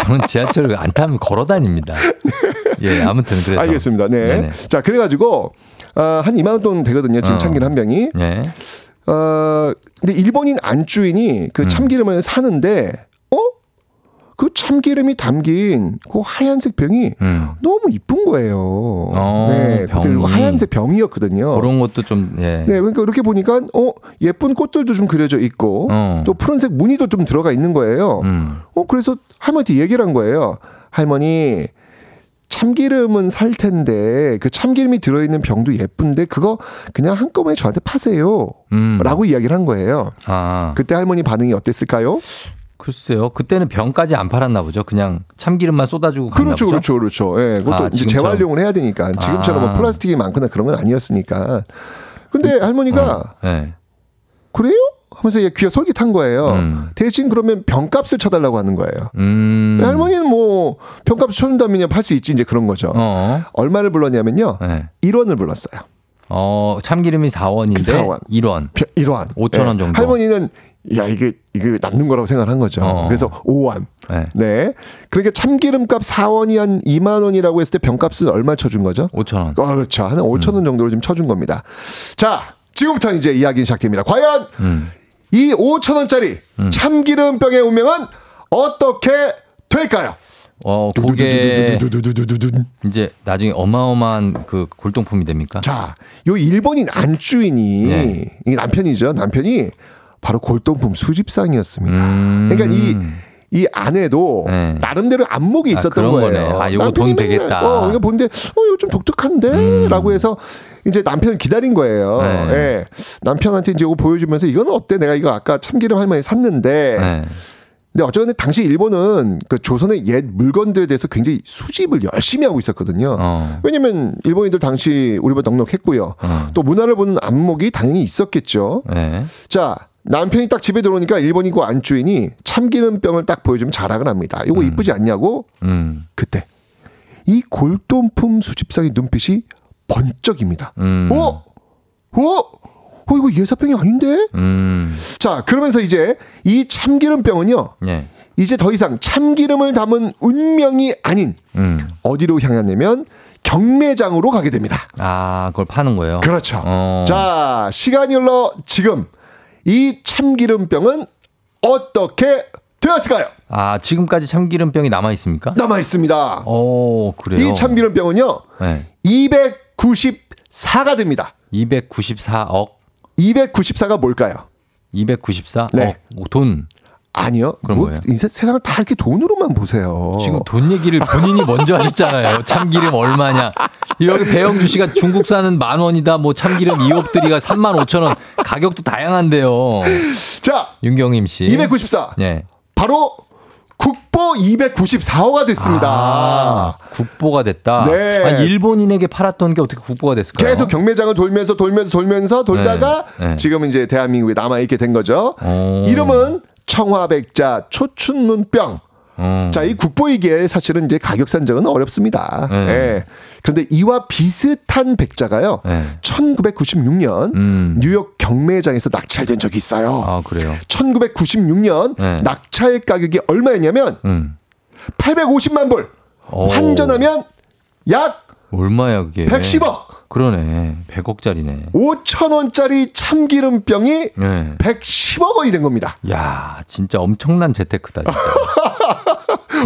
저는 지하철을 안 타면 걸어 다닙니다. 네. 예, 아무튼 그래서. 알겠습니다. 네. 네네. 자, 그래가지고, 어, 한 이만 원 돈 되거든요. 지금 어. 참기름 한 병이. 네. 어, 근데 일본인 안주인이 그 참기름을 음. 사는데, 어? 그 참기름이 담긴 그 하얀색 병이 음. 너무 이쁜 거예요. 어, 네, 병이. 그때 하얀색 병이었거든요. 그런 것도 좀. 예. 네, 그러니까 이렇게 보니까 어 예쁜 꽃들도 좀 그려져 있고 어. 또 푸른색 무늬도 좀 들어가 있는 거예요. 음. 어 그래서 할머니한테 얘기를 한 거예요. 할머니 참기름은 살 텐데 그 참기름이 들어있는 병도 예쁜데 그거 그냥 한꺼번에 저한테 파세요. 음. 라고 이야기를 한 거예요. 아. 그때 할머니 반응이 어땠을까요? 글쎄요. 그때는 병까지 안 팔았나 보죠. 그냥 참기름만 쏟아주고 갔나 그렇죠, 보죠. 그렇죠. 그렇죠. 예, 그것도 아, 이제 재활용을 해야 되니까. 지금처럼 아. 뭐 플라스틱이 많거나 그런 건 아니었으니까. 근데 그, 할머니가 어, 네. 그래요? 하면서 귀가 솔깃한 거예요. 음. 대신 그러면 병값을 쳐달라고 하는 거예요. 음. 할머니는 뭐 병값을 쳐준다면 팔 수 있지 이제 그런 거죠. 어어. 얼마를 불렀냐면요. 네. 일 원을 불렀어요. 어, 참기름이 사 원인데 그 사 원. 일 원. 일 원. 오천 원 예. 정도. 할머니는 야, 이게, 이게 남는 거라고 생각한 거죠. 어. 그래서 오 원. 네. 네. 그러니까 참기름값 사 원이 한 이만 원이라고 했을 때 병값은 얼마 쳐준 거죠? 오천 원. 어, 그렇죠. 한 오천 원 음. 정도로 지금 쳐준 겁니다. 자, 지금부터 이제 이야기 시작됩니다. 과연 음. 이 오천 원짜리 음. 참기름병의 운명은 어떻게 될까요? 어, 그게 이제 나중에 어마어마한 그 골동품이 됩니까? 자, 요 일본인 안주인이, 네. 이게 남편이죠. 남편이 바로 골동품 수집상이었습니다. 음. 그러니까 이, 이 안에도 네. 나름대로 안목이 있었던 아, 그런 거예요. 거네. 아, 이거 돈이 되겠다. 어, 이거 보는데, 어, 이거 좀 독특한데? 음. 라고 해서 이제 남편을 기다린 거예요. 네. 네. 남편한테 이제 이거 보여주면서 이건 어때? 내가 이거 아까 참기름 할머니 샀는데. 네. 근데 어쨌든 당시 일본은 그 조선의 옛 물건들에 대해서 굉장히 수집을 열심히 하고 있었거든요. 어. 왜냐면 일본인들 당시 우리보다 넉넉했고요. 어. 또 문화를 보는 안목이 당연히 있었겠죠. 네. 자, 남편이 딱 집에 들어오니까 일본인과 안주인이 참기름병을 딱 보여주면 자랑을 합니다. 이거 음. 이쁘지 않냐고. 음. 그때 이 골동품 수집상의 눈빛이 번쩍입니다. 음. 어? 어? 어, 이거 예사병이 아닌데? 음. 자, 그러면서 이제 이 참기름병은요, 예. 이제 더 이상 참기름을 담은 운명이 아닌, 음. 어디로 향하냐면, 경매장으로 가게 됩니다. 아, 그걸 파는 거예요? 그렇죠. 어. 자, 시간이 흘러 지금 이 참기름병은 어떻게 되었을까요? 아, 지금까지 참기름병이 남아있습니까? 남아있습니다. 오, 그래요? 이 참기름병은요, 네. 이백구십사가 됩니다. 이백구십사억? 이백구십사가 뭘까요? 이백구십사? 네. 어, 돈. 아니요. 그럼 뭐, 뭐예요? 세상을 다 이렇게 돈으로만 보세요. 지금 돈 얘기를 본인이 먼저 하셨잖아요. 참기름 얼마냐. 여기 배영주 씨가 중국산은 만 원이다. 뭐 참기름 이옵들이가 삼만 오천 원. 가격도 다양한데요. 자. 윤경임 씨. 이백구십사. 네. 바로. 국보 이백구십사호가 됐습니다. 아, 국보가 됐다. 네. 아니, 일본인에게 팔았던 게 어떻게 국보가 됐을까요? 계속 경매장을 돌면서 돌면서 돌면서 돌다가 네. 네. 지금 이제 대한민국에 남아있게 된 거죠. 오. 이름은 청화백자 초춘문병. 음. 자, 이 국보이기에 사실은 이제 가격 산정은 어렵습니다. 네. 네. 그런데 이와 비슷한 백자가요, 네. 천구백구십육년 음. 뉴욕 경매장에서 낙찰된 적이 있어요. 아, 그래요? 천구백구십육년 네. 낙찰 가격이 얼마였냐면, 음. 팔백오십만 불. 오. 환전하면 약 얼마야, 그게? 백십억. 그러네. 백억짜리네. 오천 원짜리 참기름병이 네. 백십억 원이 된 겁니다. 야, 진짜 엄청난 재테크다. 진짜.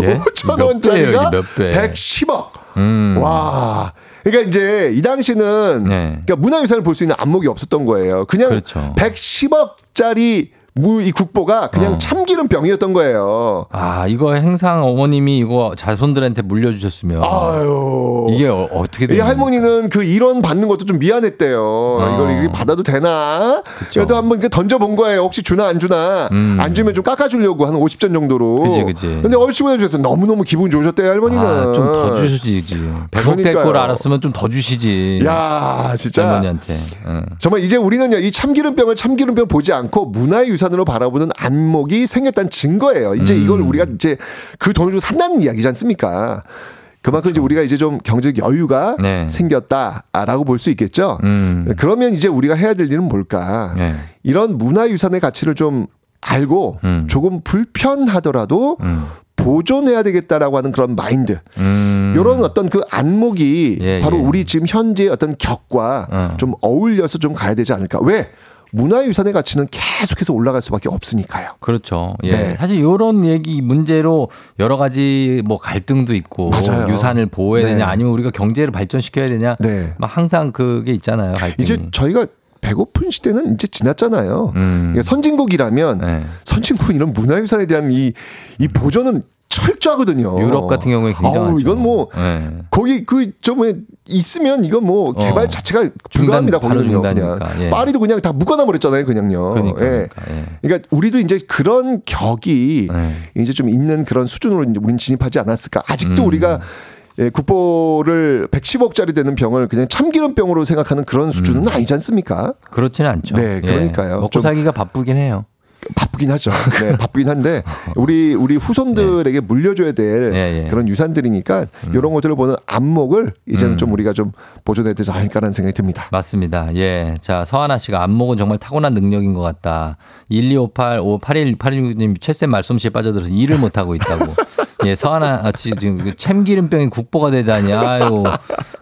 예? 오천 원짜리가 백십억. 음. 와. 그러니까 이제 이 당시는 네. 그러니까 문화유산을 볼 수 있는 안목이 없었던 거예요. 그냥 그렇죠. 백십억짜리 무, 이 국보가 그냥 어. 참기름병이었던 거예요. 아, 이거 행상 어머님이 이거 자손들한테 물려주셨으면. 아유. 이게 어, 어떻게 되냐. 이 할머니는 그 일원 받는 것도 좀 미안했대요. 어. 이걸 이렇게 받아도 되나? 그쵸. 그래도 한번 던져본 거예요. 혹시 주나 안 주나? 음. 안 주면 좀 깎아주려고 한 오십 전 정도로. 그치, 그치. 근데 얼추 보내주셨어요. 너무너무 기분 좋으셨대요, 할머니는. 아, 좀 더 주시지. 백억 될 걸 알았으면 좀 더 주시지. 야, 진짜. 할머니한테. 응. 정말 이제 우리는요, 이 참기름병을 참기름병 보지 않고 문화유산 산으로 바라보는 안목이 생겼다는 증거예요. 이제 음. 이걸 우리가 이제 그 돈을 주고 산다는 이야기지 않습니까? 그만큼 그렇죠. 이제 우리가 이제 좀 경제적 여유가 네. 생겼다라고 볼 수 있겠죠. 음. 그러면 이제 우리가 해야 될 일은 뭘까? 네. 이런 문화유산의 가치를 좀 알고 음. 조금 불편하더라도 음. 보존해야 되겠다라고 하는 그런 마인드. 음. 이런 어떤 그 안목이 예, 바로 예. 우리 지금 현재의 어떤 격과 어. 좀 어울려서 좀 가야 되지 않을까? 왜? 문화유산의 가치는 계속해서 올라갈 수밖에 없으니까요. 그렇죠. 예. 네. 사실 이런 얘기 문제로 여러 가지 뭐 갈등도 있고 맞아요. 유산을 보호해야 네. 되냐 아니면 우리가 경제를 발전시켜야 되냐 네. 막 항상 그게 있잖아요. 갈등이. 이제 저희가 배고픈 시대는 이제 지났잖아요. 음. 그러니까 선진국이라면 네. 선진국은 이런 문화유산에 대한 이, 이 보존은 철저하거든요. 유럽 같은 경우에 굉장하죠. 아우, 이건 뭐 네. 거기 그 저번에 있으면 이건 뭐 개발 어. 자체가 중단합니다. 거기는요. 그냥 예. 파리도 그냥 다 묶어놔 버렸잖아요. 그냥요. 그러니까, 예. 그러니까, 예. 그러니까 우리도 이제 그런 격이 예. 이제 좀 있는 그런 수준으로 이제 우리는 진입하지 않았을까. 아직도 음. 우리가 예, 국보를 백십억짜리 되는 병을 그냥 참기름병으로 생각하는 그런 수준은 음. 아니지 않습니까? 그렇지는 않죠. 네, 그러니까요. 예. 먹고 살기가 바쁘긴 해요. 바쁘긴 하죠. 네, 바쁘긴 한데 우리 우리 후손들에게 네. 물려줘야 될 네, 네. 그런 유산들이니까 음. 이런 것들을 보는 안목을 이제는 음. 좀 우리가 좀 보존해야 되지 않을까라는 생각이 듭니다. 맞습니다. 예, 자 서하나 씨가 안목은 정말 타고난 능력인 것 같다. 일이오팔, 팔일육팔님 최쌤 말솜씨에 빠져들어서 일을 못 하고 있다고. 예, 서하나 아, 지금 참기름병이 국보가 되다니. 아유.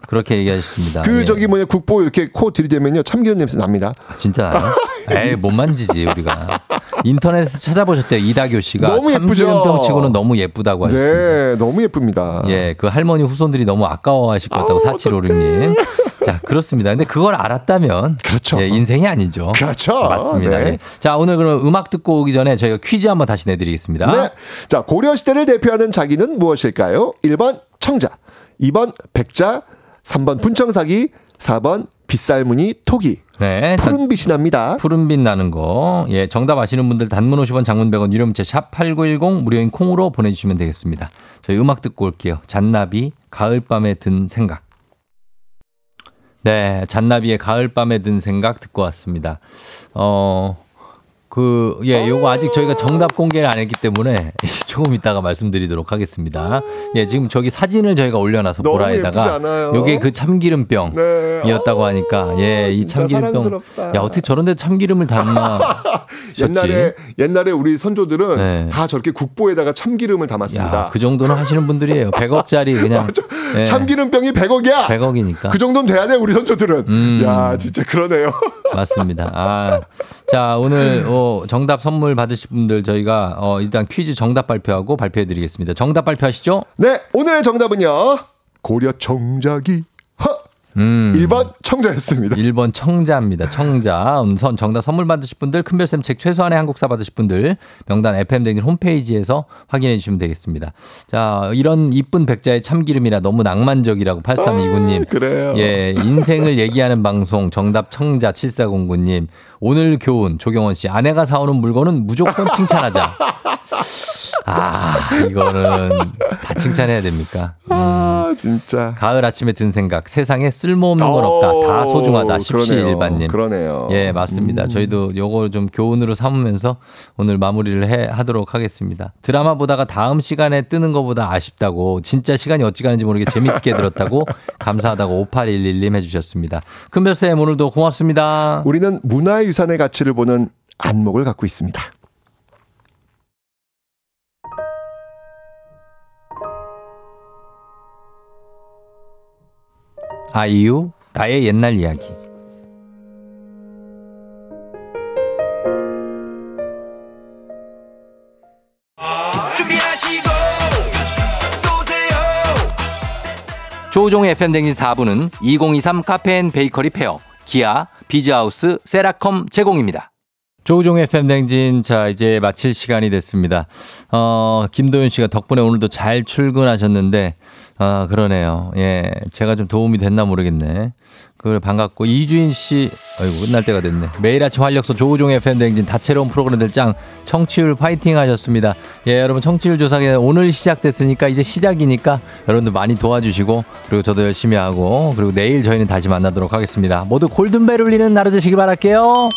그렇게 얘기하셨습니다. 그 예. 저기 뭐냐 국보 이렇게 코 들이대면요 참기름 냄새 납니다. 아, 진짜 나요? 에이 못 만지지 우리가. 인터넷에서 찾아보셨대요. 이다교 씨가 너무 예쁘죠. 참기름병치고는 너무 예쁘다고 하셨습니다. 네, 너무 예쁩니다. 예, 그 할머니 후손들이 너무 아까워하실 것 같다고 사칠오륙님. 자, 그렇습니다. 근데 그걸 알았다면 그렇죠. 예, 인생이 아니죠. 그렇죠. 맞습니다. 네. 예. 자, 오늘 그럼 음악 듣고 오기 전에 저희가 퀴즈 한번 다시 내드리겠습니다. 네. 자, 고려 시대를 대표하는 자기는 무엇일까요? 일 번 청자, 이 번 백자, 삼 번 분청사기, 사 번 빗살무늬 토기. 네, 푸른빛이 납니다. 푸른빛 나는 거. 예, 정답 아시는 분들 단문 오십 원, 장문 백 원, 유료 문자 샵 팔구일공 무료인 콩으로 보내주시면 되겠습니다. 저희 음악 듣고 올게요. 잔나비 가을밤에 든 생각. 네, 잔나비의 가을밤에 든 생각 듣고 왔습니다. 어, 그, 예, 요거 아직 저희가 정답 공개를 안 했기 때문에 조금 이따가 말씀드리도록 하겠습니다. 예, 지금 저기 사진을 저희가 올려놔서 보라에다가 요게 그 참기름병이었다고 하니까, 예, 이 참기름병. 사랑스럽다. 야, 어떻게 저런데 참기름을 담나. 옛날에, 옛날에 우리 선조들은 네. 다 저렇게 국보에다가 참기름을 담았습니다. 야, 그 정도는 하시는 분들이에요. 백억짜리 그냥. 예. 참기름병이 백억이야! 백억이니까. 그 정도는 돼야 돼, 우리 선조들은. 음. 야, 진짜 그러네요. 맞습니다. 아. 자, 오늘 어, 정답 선물 받으실 분들 저희가 어, 일단 퀴즈 정답 발표하고 발표해드리겠습니다. 정답 발표하시죠? 네, 오늘의 정답은요. 고려 청자기. 음. 일 번 청자였습니다. 일 번 청자입니다. 청자. 선 정답 선물 받으실 분들, 큰별쌤 책 최소한의 한국사 받으실 분들, 명단 에프엠 대행진 홈페이지에서 확인해 주시면 되겠습니다. 자, 이런 이쁜 백자의 참기름이라 너무 낭만적이라고 팔삼이구 님. 아, 그래요. 예, 인생을 얘기하는 방송 정답 청자 칠사공구 님. 오늘 교훈 조경원 씨, 아내가 사오는 물건은 무조건 칭찬하자. 아, 이거는 다 칭찬해야 됩니까? 음. 아, 진짜. 가을 아침에 든 생각, 세상에 쓸모없는 건 없다. 다 소중하다. 십시일반님. 그러네요. 예, 맞습니다. 음. 저희도 요거 좀 교훈으로 삼으면서 오늘 마무리를 해 하도록 하겠습니다. 드라마 보다가 다음 시간에 뜨는 것보다 아쉽다고, 진짜 시간이 어찌 가는지 모르게 재밌게 들었다고 감사하다고 오팔일일 님 해주셨습니다. 큰별쌤, 오늘도 고맙습니다. 우리는 문화의 유산의 가치를 보는 안목을 갖고 있습니다. 아이유, 나의 옛날 이야기. 조우종의 에프엠 대행진 사 부는 이공이삼 카페인 베이커리 페어, 기아, 비즈하우스, 세라컴 제공입니다. 조우종의 에프엠 대행진, 자, 이제 마칠 시간이 됐습니다. 어, 김도윤 씨가 덕분에 오늘도 잘 출근하셨는데, 아, 그러네요. 예. 제가 좀 도움이 됐나 모르겠네. 그래, 반갑고. 이주인 씨, 아이고, 끝날 때가 됐네. 매일 아침 활력소 조우종의 에프엠 대행진 다채로운 프로그램들 짱, 청취율 파이팅 하셨습니다. 예, 여러분, 청취율 조사가 오늘 시작됐으니까, 이제 시작이니까, 여러분들 많이 도와주시고, 그리고 저도 열심히 하고, 그리고 내일 저희는 다시 만나도록 하겠습니다. 모두 골든벨 울리는 하루 되시길 바랄게요.